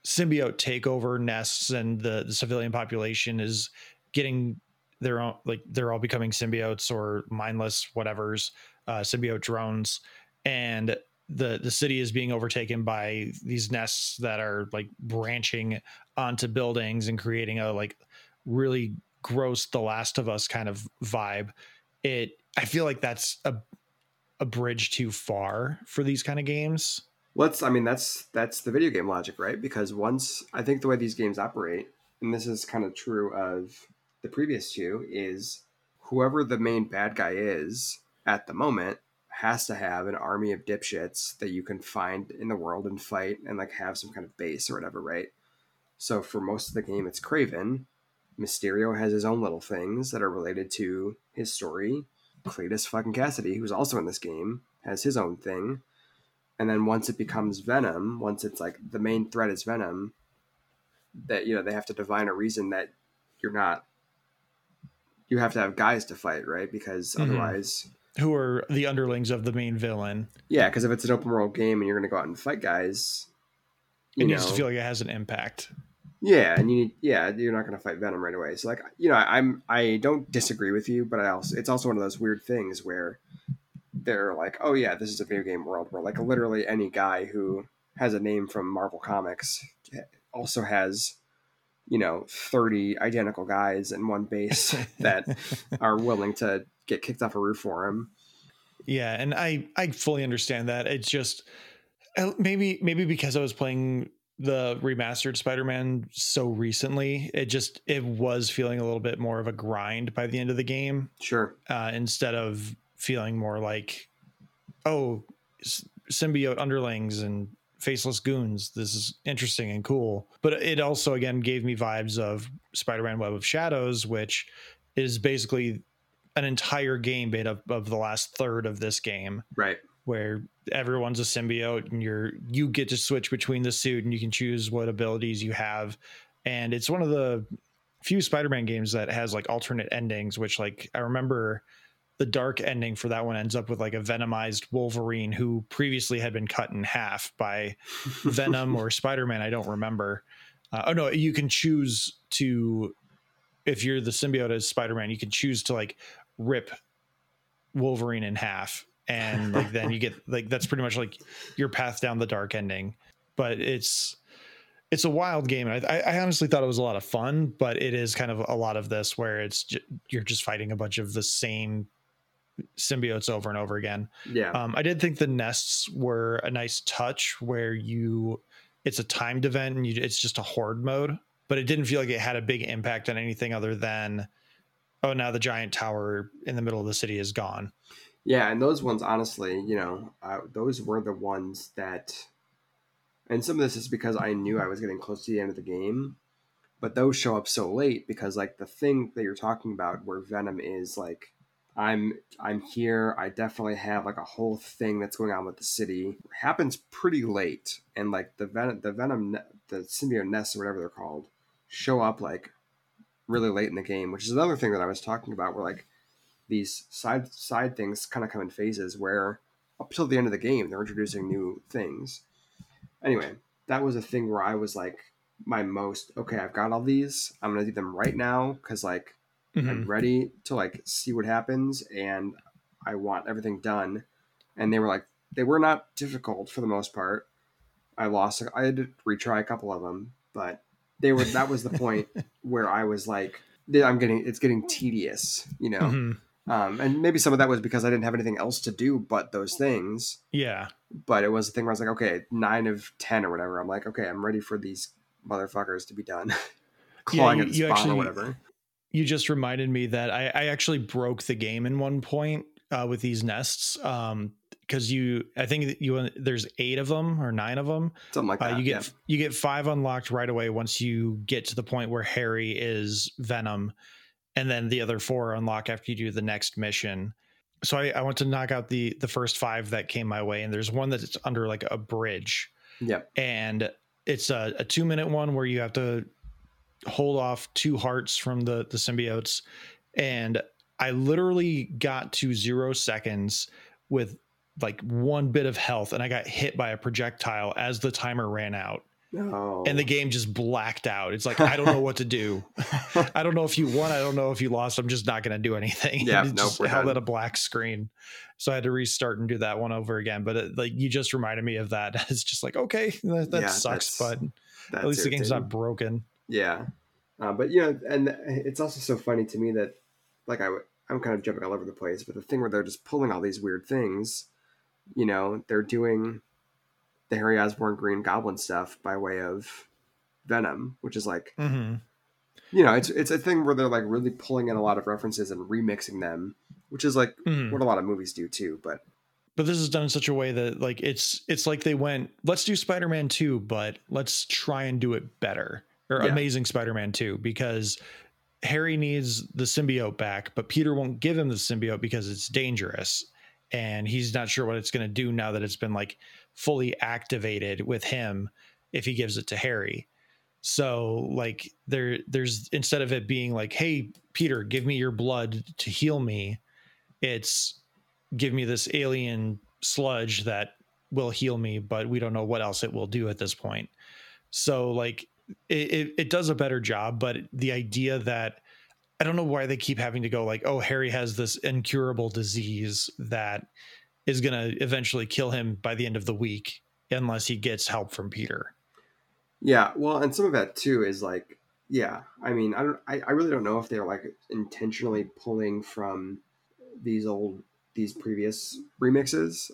symbiote takeover nests, and the, the civilian population is getting their own, like they're all becoming symbiotes or mindless whatevers, uh, symbiote drones. And the the city is being overtaken by these nests that are like branching onto buildings and creating a like really gross The Last of Us kind of vibe. It, I feel like that's a a bridge too far for these kind of games. Let's, I mean, that's, that's the video game logic, right? Because once, I think the way these games operate, and this is kind of true of the previous two is whoever the main bad guy is at the moment has to have an army of dipshits that you can find in the world and fight and like have some kind of base or whatever, right? So for most of the game, it's Kraven. Mysterio has his own little things that are related to his story. Cletus fucking Cassidy, who's also in this game, has his own thing. And then once it becomes Venom, once it's like the main threat is Venom, that, you know, they have to divine a reason that you're not, you have to have guys to fight, right? Because mm-hmm. otherwise... Who are the underlings of the main villain. Yeah, because if it's an open world game and you're going to go out and fight guys... It needs know, to feel like it has an impact. Yeah, and you need, yeah, you're not going to fight Venom right away. So, like, you know, I'm, I don't disagree with you, but I also, it's also one of those weird things where they're like, oh yeah, this is a video game world where like literally any guy who has a name from Marvel Comics also has, you know, thirty identical guys in one base that are willing to get kicked off a roof for him. Yeah, and I, I fully understand that. It's just maybe maybe because I was playing the remastered Spider-Man so recently, it just it was feeling a little bit more of a grind by the end of the game. Sure. Uh, instead of feeling more like, oh, symbiote underlings and faceless goons, this is interesting and cool. But it also, again, gave me vibes of Spider-Man Web of Shadows, which is basically an entire game made up of the last third of this game. Right. Where everyone's a symbiote and you're you get to switch between the suit and you can choose what abilities you have. And it's one of the few Spider-Man games that has like alternate endings, which like I remember the dark ending for that one ends up with like a venomized Wolverine who previously had been cut in half by Venom or Spider-Man. I don't remember. Uh, oh, no, you can choose to, if you're the symbiote as Spider-Man, you can choose to like rip Wolverine in half. And like then you get like that's pretty much like your path down the dark ending. But it's it's a wild game, and I, I honestly thought it was a lot of fun. But it is kind of a lot of this where it's j- you're just fighting a bunch of the same symbiotes over and over again. Yeah, um, I did think the nests were a nice touch where you it's a timed event and you, it's just a horde mode. But it didn't feel like it had a big impact on anything other than, oh, now the giant tower in the middle of the city is gone. Yeah, and those ones, honestly, you know, uh, those were the ones that, and some of this is because I knew I was getting close to the end of the game, but those show up so late because, like, the thing that you're talking about where Venom is, like, I'm I'm here, I definitely have, like, a whole thing that's going on with the city. It happens pretty late, and, like, the Venom, the Venom, the symbiote nests or whatever they're called show up, like, really late in the game, which is another thing that I was talking about where, like, these side side things kind of come in phases where up till the end of the game, they're introducing new things. Anyway, that was a thing where I was like my most, okay, I've got all these. I'm going to do them right now. Cause like mm-hmm. I'm ready to like see what happens and I want everything done. And they were like, they were not difficult for the most part. I lost. I had to retry a couple of them, but they were, that was the point where I was like, I'm getting, it's getting tedious, you know? Mm-hmm. Um, and maybe some of that was because I didn't have anything else to do but those things. Yeah. But it was the thing where I was like, okay, nine of ten or whatever. I'm like, okay, I'm ready for these motherfuckers to be done. Clawing yeah, you, at the you actually, or whatever. You just reminded me that I, I actually broke the game in one point uh, with these nests. Um, Because you, I think you there's eight of them or nine of them. Something like that. Uh, you get yeah. you get five unlocked right away once you get to the point where Harry is Venom, and then the other four unlock after you do the next mission. So I, I want to knock out the the first five that came my way, and there's one that's under like a bridge. Yep. And it's a, a two minute one where you have to hold off two hearts from the the symbiotes, and I literally got to zero seconds with like one bit of health and I got hit by a projectile as the timer ran out oh. and the game just blacked out. It's like, I don't know what to do. I don't know if you won. I don't know if you lost. I'm just not going to do anything. Yeah, it nope, just held at a black screen. So I had to restart and do that one over again. But it, like, you just reminded me of that. It's just like, okay, that, that yeah, sucks, but at least the game's not broken. Yeah. Uh, but you know, and it's also so funny to me that like, I, I'm kind of jumping all over the place, but the thing where they're just pulling all these weird things, you know, they're doing the Harry Osborn Green Goblin stuff by way of Venom, which is like, mm-hmm. you know, it's it's a thing where they're like really pulling in a lot of references and remixing them, which is like mm. what a lot of movies do too. But but this is done in such a way that like it's it's like they went, let's do Spider-Man two, but let's try and do it better, or yeah. Amazing Spider-Man two, because Harry needs the symbiote back, but Peter won't give him the symbiote because it's dangerous. And he's not sure what it's going to do now that it's been like fully activated with him if he gives it to Harry. So like there there's instead of it being like, hey, Peter, give me your blood to heal me, it's give me this alien sludge that will heal me, but we don't know what else it will do at this point. So like it, it, it does a better job, but the idea that I don't know why they keep having to go like, oh, Harry has this incurable disease that is going to eventually kill him by the end of the week unless he gets help from Peter. Yeah. Well, and some of that too is like, yeah, I mean, I don't, I, I really don't know if they're like intentionally pulling from these old, these previous remixes.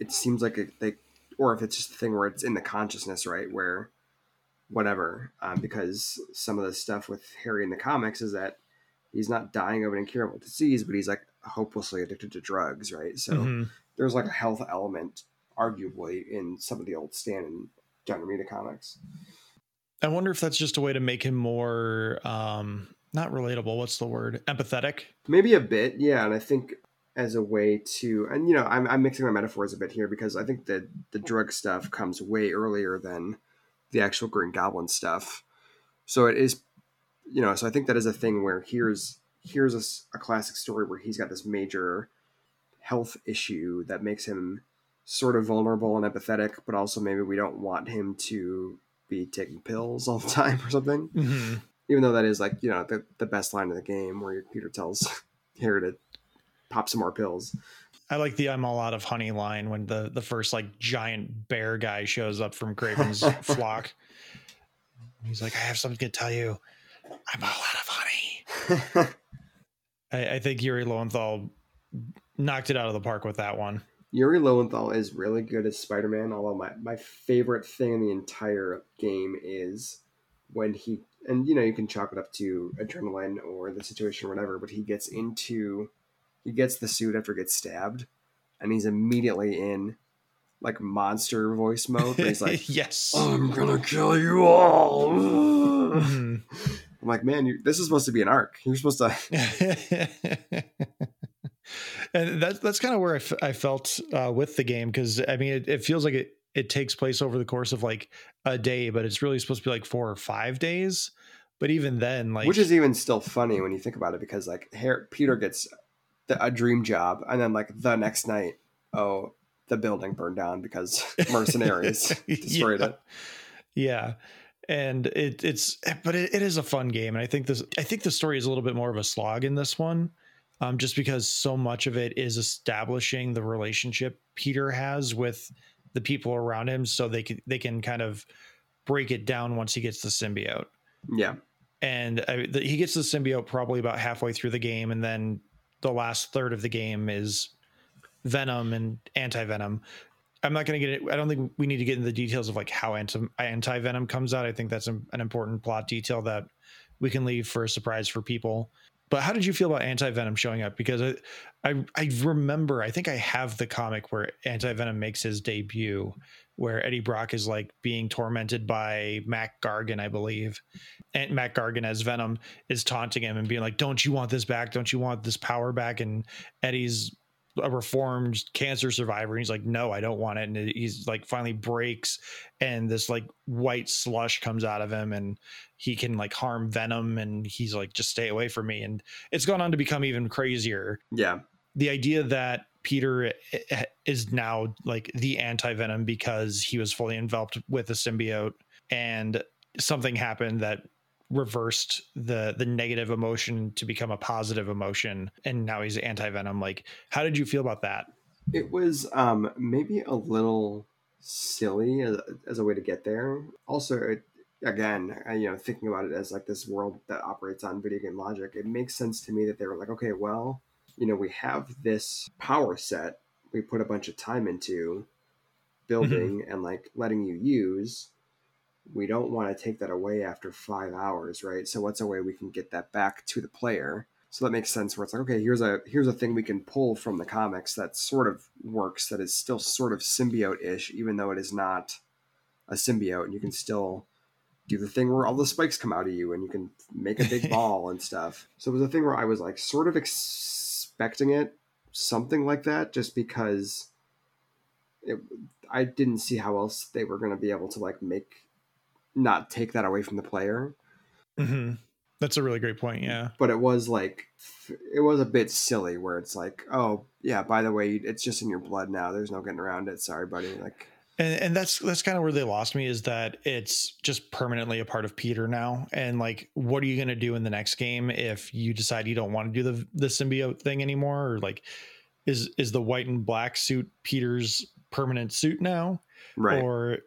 It seems like a, they, or if it's just a thing where it's in the consciousness, right? Where whatever, um, because some of the stuff with Harry in the comics is that he's not dying of an incurable disease, but he's like hopelessly addicted to drugs, right? So mm-hmm. there's like a health element, arguably, in some of the old Stan and John Romita comics. I wonder if that's just a way to make him more, um, not relatable. What's the word? Empathetic? Maybe a bit. Yeah. And I think as a way to, and you know, I'm, I'm mixing my metaphors a bit here because I think that the drug stuff comes way earlier than the actual Green Goblin stuff. So it is, you know, so I think that is a thing where here's here's a, a classic story where he's got this major health issue that makes him sort of vulnerable and empathetic, but also maybe we don't want him to be taking pills all the time or something. Mm-hmm. Even though that is like, you know, the, the best line of the game where Peter tells Harry to pop some more pills. I like the I'm all out of honey line when the, the first like giant bear guy shows up from Kraven's flock. He's like, I have something to tell you. I'm all out of honey. I, I think Yuri Lowenthal knocked it out of the park with that one. Yuri Lowenthal is really good as Spider-Man, although my, my favorite thing in the entire game is when he, and you know, you can chalk it up to adrenaline or the situation or whatever, but he gets into, he gets the suit after he gets stabbed, and he's immediately in like monster voice mode. He's like, yes, I'm going to kill you all. Mm-hmm. I'm like, man, you, this is supposed to be an arc. You're supposed to... And that's that's kind of where I, f- I felt uh, with the game, because I mean it, it feels like it, it takes place over the course of like a day, but it's really supposed to be like four or five days. But even then, like, which is even still funny when you think about it, because like Harry, Peter gets the, a dream job, and then like the next night, oh, the building burned down because mercenaries destroyed yeah. it. Yeah. And it it's but it, it is a fun game, and I think this I think the story is a little bit more of a slog in this one. Um, just because so much of it is establishing the relationship Peter has with the people around him, so they can they can kind of break it down once he gets the symbiote. Yeah, and I, the, he gets the symbiote probably about halfway through the game, and then the last third of the game is Venom and Anti-Venom. I'm not going to get it. I don't think we need to get into the details of like how anti- Anti-Venom comes out. I think that's an, an important plot detail that we can leave for a surprise for people. But how did you feel about Anti-Venom showing up? Because I, I, I remember, I think I have the comic where Anti-Venom makes his debut, where Eddie Brock is like being tormented by Mac Gargan, I believe. And Mac Gargan as Venom is taunting him and being like, don't you want this back? Don't you want this power back? And Eddie's a reformed cancer survivor, and he's like, no, I don't want it. And he's like, finally breaks, and this like white slush comes out of him, and he can like harm Venom, and he's like, just stay away from me. And it's gone on to become even crazier. Yeah, the idea that Peter is now like the Anti-Venom because he was fully enveloped with a symbiote, and something happened that reversed the the negative emotion to become a positive emotion, and now he's Anti-Venom. Like, how did you feel about that? It was um maybe a little silly as, as a way to get there. Also, it, again, I, you know, thinking about it as like this world that operates on video game logic, it makes sense to me that they were like, okay, well, you know, we have this power set we put a bunch of time into building mm-hmm. and like letting you use. we don't want to take that away after five hours, right? So what's a way we can get that back to the player? So that makes sense where it's like, okay, here's a here's a thing we can pull from the comics that sort of works, that is still sort of symbiote-ish, even though it is not a symbiote, and you can still do the thing where all the spikes come out of you and you can make a big ball and stuff. So it was a thing where I was like sort of expecting it, something like that, just because it, I didn't see how else they were going to be able to like make, not take that away from the player. Mm-hmm. That's a really great point. Yeah. But it was like, it was a bit silly where it's like, oh yeah, by the way, it's just in your blood now. There's no getting around it. Sorry, buddy. Like, And, and that's that's kind of where they lost me, is that it's just permanently a part of Peter now. And like, what are you going to do in the next game if you decide you don't want to do the the symbiote thing anymore? Or like, is is the white and black suit Peter's permanent suit now? Right. Or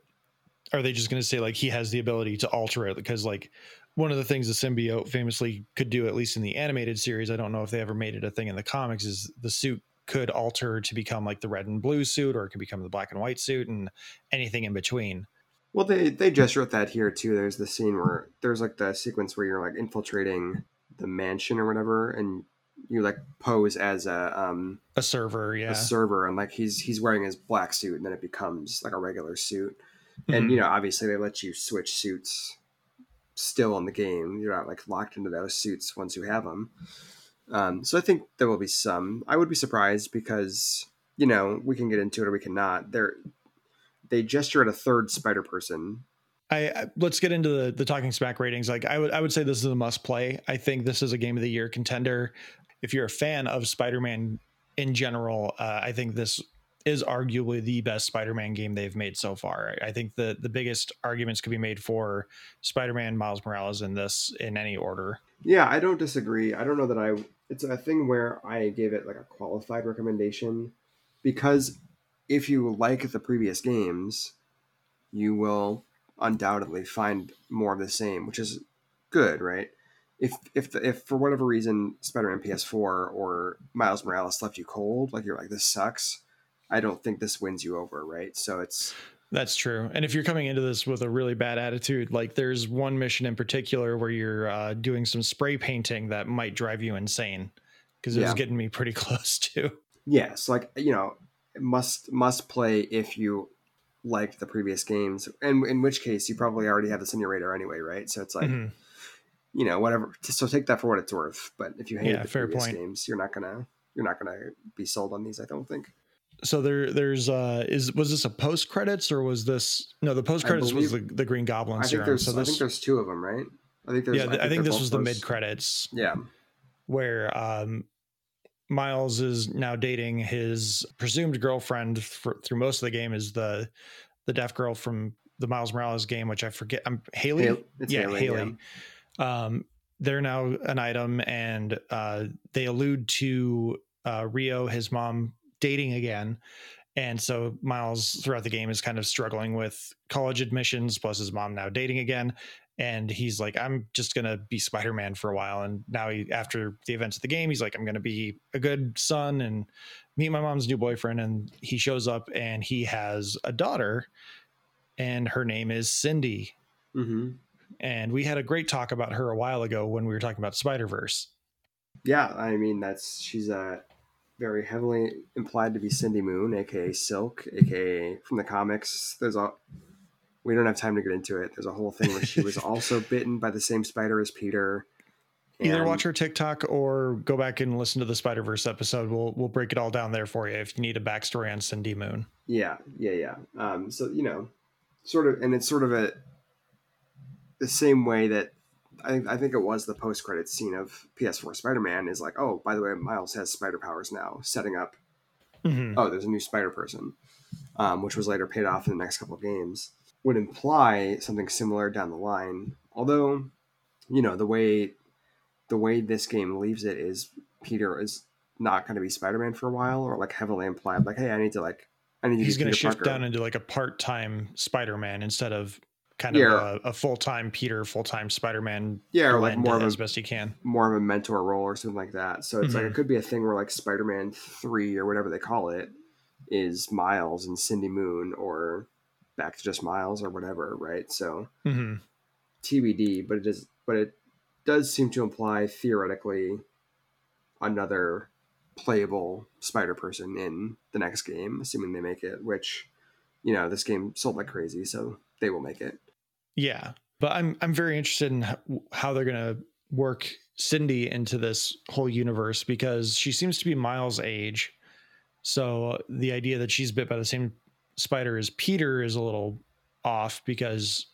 are they just going to say like he has the ability to alter it? Because like one of the things the symbiote famously could do, at least in the animated series, I don't know if they ever made it a thing in the comics, is the suit could alter to become like the red and blue suit, or it could become the black and white suit and anything in between. Well, they, they just wrote that here too. There's the scene where there's like the sequence where you're like infiltrating the mansion or whatever. And you like pose as a, um, a server, yeah, a server. And like, he's, he's wearing his black suit and then it becomes like a regular suit. Mm-hmm. And, you know, obviously they let you switch suits still in the game. You're not like locked into those suits once you have them. Um, so I think there will be some. I would be surprised because, you know, we can get into it or we cannot. They're, they gesture at a third spider person. I, I let's get into the, the Talking Smack ratings. Like I would, I would say this is a must play. I think this is a game of the year contender. If you're a fan of Spider-Man in general, uh, I think this is arguably the best Spider-Man game they've made so far. I think the, the biggest arguments could be made for Spider-Man, Miles Morales, and this in any order. Yeah, I don't disagree. I don't know that I... It's a thing where I gave it like a qualified recommendation, because if you like the previous games, you will undoubtedly find more of the same, which is good, right? If if the, if for whatever reason Spider-Man P S four or Miles Morales left you cold, like you're like, this sucks, I don't think this wins you over, right? So it's... That's true. And if you're coming into this with a really bad attitude, like there's one mission in particular where you're uh, doing some spray painting that might drive you insane, because it yeah. was getting me pretty close to. Yes. Like, you know, must must play if you liked the previous games, and in which case you probably already have this in your radar anyway. Right. So it's like, mm-hmm. you know, whatever. So take that for what it's worth. But if you hate yeah, the previous point. games, you're not going to you're not going to be sold on these, I don't think. So there, there's uh, is was this a post credits or was this no? The post credits was the, the Green Goblin. I think serum. there's, so this, I think there's two of them, right? I think there's. Yeah, I think, I think this was the mid credits. Yeah, where um, Miles is now dating his presumed girlfriend for, through most of the game is the the deaf girl from the Miles Morales game, which I forget. I'm Haley. Haley it's yeah, Haley. Haley. Yeah. Um, they're now an item, and uh, they allude to uh, Rio, his mom, dating again. And so Miles throughout the game is kind of struggling with college admissions plus his mom now dating again, and he's like, I'm just gonna be Spider-Man for a while. And now he, after the events of the game, he's like, I'm gonna be a good son and meet my mom's new boyfriend. And he shows up and he has a daughter, and her name is Cindy. Mm-hmm. And we had a great talk about her a while ago when we were talking about Spider-Verse. Yeah, I mean, that's she's a very heavily implied to be Cindy Moon, aka Silk, aka from the comics. There's a we don't have time to get into it. There's a whole thing where she was also bitten by the same spider as Peter. And either watch her TikTok or go back and listen to the Spider-Verse episode. We'll we'll break it all down there for you if you need a backstory on Cindy Moon. Yeah, yeah, yeah. Um, so you know, sort of, and it's sort of a the same way that I think I think it was the post-credits scene of P S four Spider-Man is like, oh, by the way, Miles has spider powers now, setting up, mm-hmm. oh, there's a new spider person, um, which was later paid off in the next couple of games, would imply something similar down the line. Although, you know, the way the way this game leaves it is Peter is not going to be Spider-Man for a while, or like heavily implied, like, hey, I need to like, I need to he's going to shift Parker. down into like a part-time Spider-Man instead of kind of yeah. a, a full-time Peter, full-time Spider-Man. Yeah, or like more of as a, best he can. More of a mentor role or something like that. So it's mm-hmm. like, it could be a thing where like Spider-Man three or whatever they call it is Miles and Cindy Moon, or back to just Miles or whatever, right? So mm-hmm. T B D, but it is, but it does seem to imply theoretically another playable Spider-Person in the next game, assuming they make it, which, you know, this game sold like crazy, so they will make it. Yeah, but I'm I'm very interested in how they're going to work Cindy into this whole universe, because she seems to be Miles' age. So the idea that she's bit by the same spider as Peter is a little off, because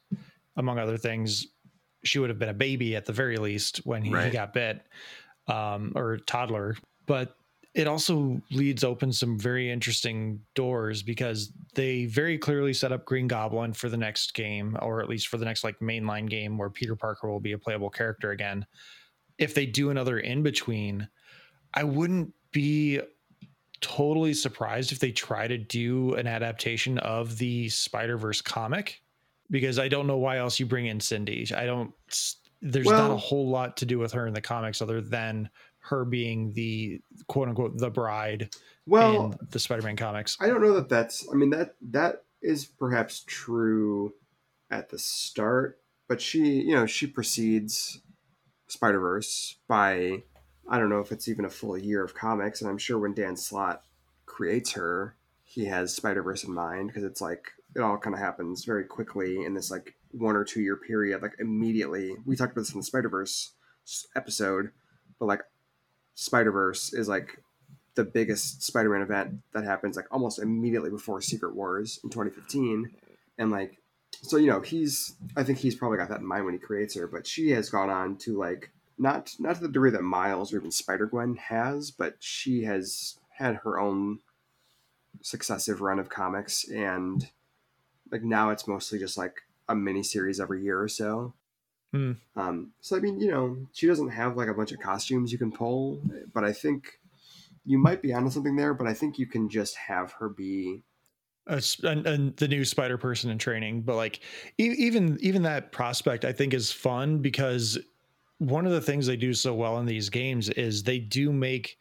among other things, she would have been a baby at the very least when he, right. he got bit, um, or toddler. But it also leads open some very interesting doors, because they very clearly set up Green Goblin for the next game, or at least for the next like mainline game where Peter Parker will be a playable character again. If they do another in between, I wouldn't be totally surprised if they try to do an adaptation of the Spider-Verse comic, because I don't know why else you bring in Cindy. I don't, there's well, not a whole lot to do with her in the comics other than her being the quote unquote, the bride well, in the Spider-Man comics. I don't know that that's, I mean, that, that is perhaps true at the start, but she, you know, she precedes Spider-Verse by, I don't know if it's even a full year of comics. And I'm sure when Dan Slott creates her, he has Spider-Verse in mind, because it's like, it all kind of happens very quickly in this like one or two year period. Like immediately, we talked about this in the Spider-Verse episode, but like, Spider-Verse is like the biggest Spider-Man event that happens like almost immediately before Secret Wars in twenty fifteen. And like, so, you know, he's, I think he's probably got that in mind when he creates her, but she has gone on to like, not, not to the degree that Miles or even Spider-Gwen has, but she has had her own successive run of comics. And like now it's mostly just like a mini series every year or so. Mm. Um, so, I mean, you know, she doesn't have like a bunch of costumes you can pull, but I think you might be onto something there, but I think you can just have her be a, an, an, the new spider person in training. But like, e- even, even that prospect I think is fun, because one of the things they do so well in these games is they do make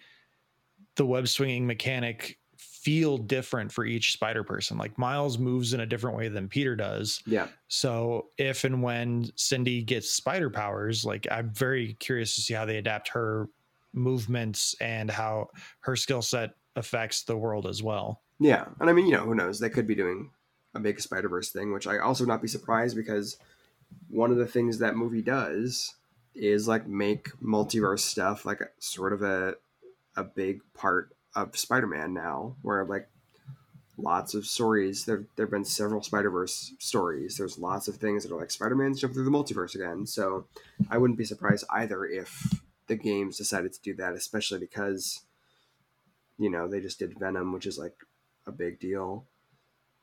the web swinging mechanic feel different for each spider person. Like Miles moves in a different way than Peter does. Yeah. So if and when Cindy gets spider powers, like I'm very curious to see how they adapt her movements and how her skill set affects the world as well. Yeah. And I mean, you know, who knows? They could be doing a big Spider-Verse thing, which I also would not be surprised, because one of the things that movie does is like make multiverse stuff like sort of a a big part of Spider-Man now, where like lots of stories, there there have been several Spider-Verse stories. There's lots of things that are like Spider-Man's jumping through the multiverse again. So I wouldn't be surprised either if the games decided to do that, especially because, you know, they just did Venom, which is like a big deal.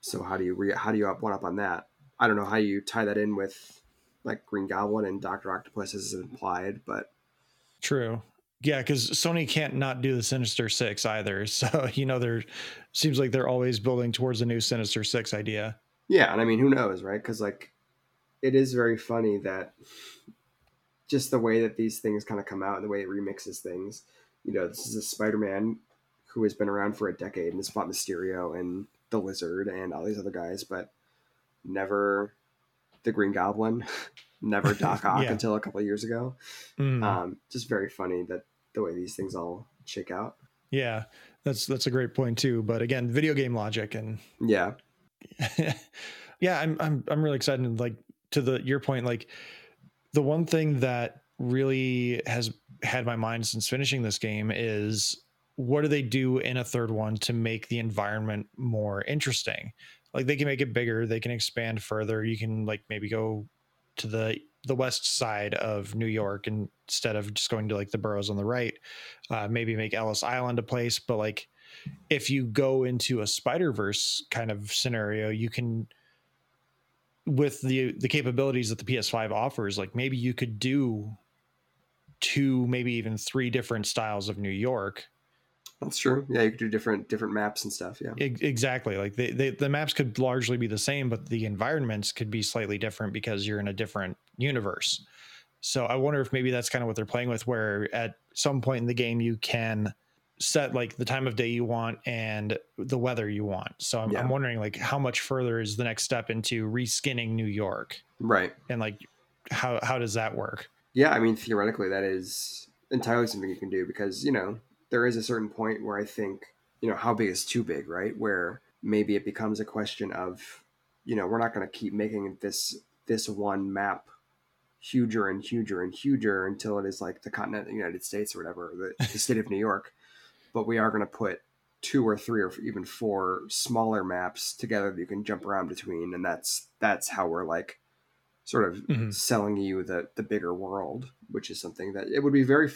So how do you re- how do you up one up on that? I don't know how you tie that in with like Green Goblin and Doctor Octopus as implied, but true. Yeah, because Sony can't not do the Sinister Six either. So, you know, there seems like they're always building towards a new Sinister Six idea. Yeah, and I mean, who knows, right? Because, like, it is very funny that just the way that these things kind of come out and the way it remixes things. You know, this is a Spider-Man who has been around for a decade and has fought Mysterio and the Lizard and all these other guys, but never the Green Goblin, never Doc Ock yeah. until a couple of years ago. Mm. Um, just very funny that the way these things all shake out. Yeah, that's that's a great point too. But again, video game logic and yeah, yeah, I'm I'm I'm really excited. And like to the your point, like the one thing that really has had my mind since finishing this game is what do they do in a third one to make the environment more interesting? Like they can make it bigger, they can expand further. You can like maybe go to the the west side of New York instead of just going to like the boroughs on the right. Uh, maybe make Ellis Island a place. But like if you go into a Spider-Verse kind of scenario, you can, with the the capabilities that the P S five offers, like maybe you could do two, maybe even three different styles of New York. That's true. Yeah, you could do different different maps and stuff. Yeah, exactly. Like they, they, the maps could largely be the same, but the environments could be slightly different because you're in a different universe. So I wonder if maybe that's kind of what they're playing with, where at some point in the game you can set like the time of day you want and the weather you want. So I'm, yeah. I'm wondering like how much further is the next step into reskinning New York, right? And like how how does that work? Yeah, I mean theoretically that is entirely something you can do, because you know there is a certain point where I think you know how big is too big, right? Where maybe it becomes a question of you know we're not going to keep making this this one map huger and huger and huger until it is like the continent of the United States or whatever, the, the state of New York. But we are going to put two or three or even four smaller maps together that you can jump around between. And that's, that's how we're like sort of mm-hmm. selling you the, the bigger world, which is something that it would be very, it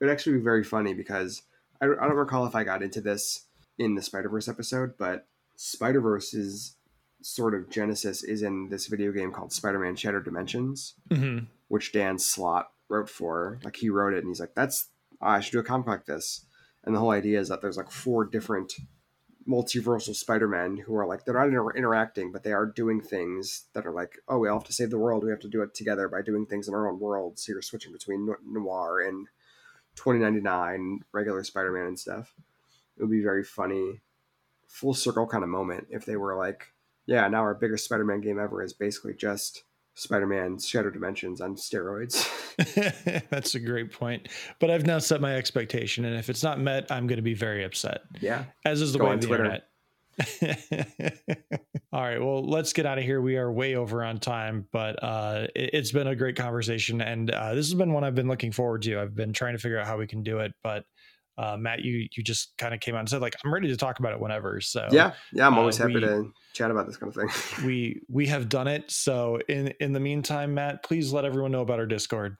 would actually be very funny because I, I don't recall if I got into this in the Spider-Verse episode, but Spider-Verse's sort of genesis is in this video game called Spider-Man Shattered Dimensions, mm-hmm. which Dan Slott wrote for, like he wrote it and he's like, that's, oh, I should do a comic like this. And the whole idea is that there's like four different multiversal Spider-Men who are like, they're not inter- interacting, but they are doing things that are like, oh, we all have to save the world. We have to do it together by doing things in our own world. So you're switching between noir and twenty ninety-nine, regular Spider-Man and stuff. It would be very funny, full circle kind of moment if they were like, yeah, now our biggest Spider-Man game ever is basically just Spider-Man Shattered Dimensions on steroids. That's a great point, but I've now set my expectation, and if it's not met, I'm going to be very upset. Yeah, as is the way of the internet. All right, well, let's get out of here. We are way over on time, but uh, it, it's been a great conversation, and uh, this has been one I've been looking forward to. I've been trying to figure out how we can do it, but uh, Matt, you you just kind of came out and said like, I'm ready to talk about it whenever. So yeah, yeah, I'm always uh, happy we, to. chat about this kind of thing. we we have done it. So in in the meantime, Matt, please let everyone know about our Discord.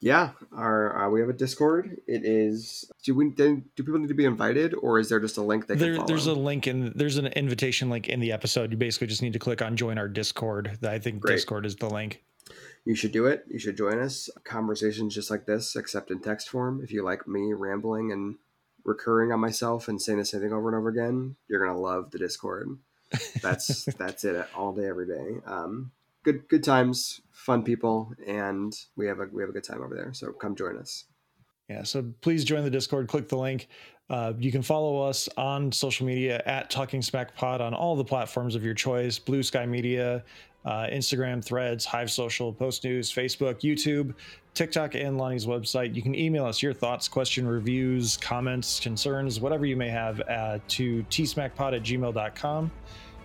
Yeah, our uh, we have a Discord. It is do we do people need to be invited, or is there just a link that there, there's a link and there's an invitation link in the episode. You basically just need to click on join our Discord. I think Great. Discord is the link. You should do it. You should join us. Conversations just like this, except in text form. If you like me rambling and recurring on myself and saying the same thing over and over again, you're gonna love the Discord. that's that's it all day every day. Um good good times, fun people, and we have a we have a good time over there, so come join us. Yeah, so please join the Discord, click the link. Uh, you can follow us on social media at Talking Smack Pod on all the platforms of your choice: Blue Sky Media, uh, Instagram, Threads, Hive Social, Post News, Facebook, YouTube, TikTok, and Lonnie's website. You can email us your thoughts, question, reviews, comments, concerns, whatever you may have, uh, to tsmackpod at gmail dot com.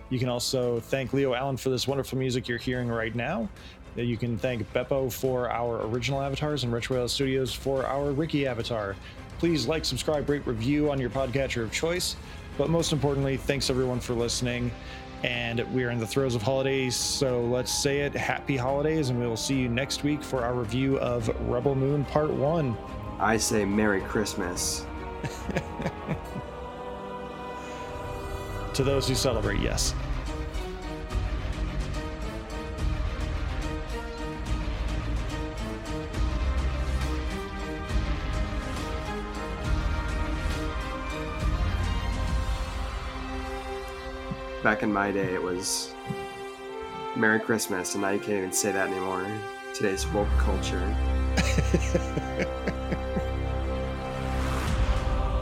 You can also thank Leo Allen for this wonderful music you're hearing right now. You can thank Beppo for our original avatars and Retro Ale Studios for our Ricky avatar. Please like, subscribe, rate, review on your podcatcher of choice. But most importantly, thanks everyone for listening. And we are in the throes of holidays, so let's say it, happy holidays, and we will see you next week for our review of Rebel Moon Part one. I say Merry Christmas. To those who celebrate, yes. Back in my day, it was Merry Christmas, and now you can't even say that anymore. Today's woke culture.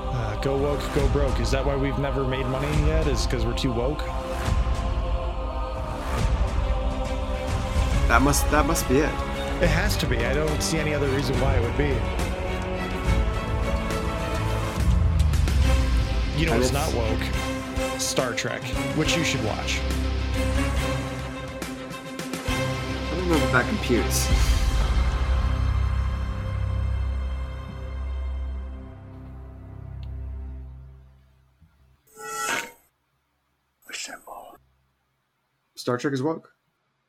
uh, go woke, go broke. Is that why we've never made money yet? Is because we're too woke? That must, that must be it. It has to be. I don't see any other reason why it would be. You know, it's, it's not woke. Star Trek, which you should watch. I don't know if that computes. Assemble. Star Trek is woke.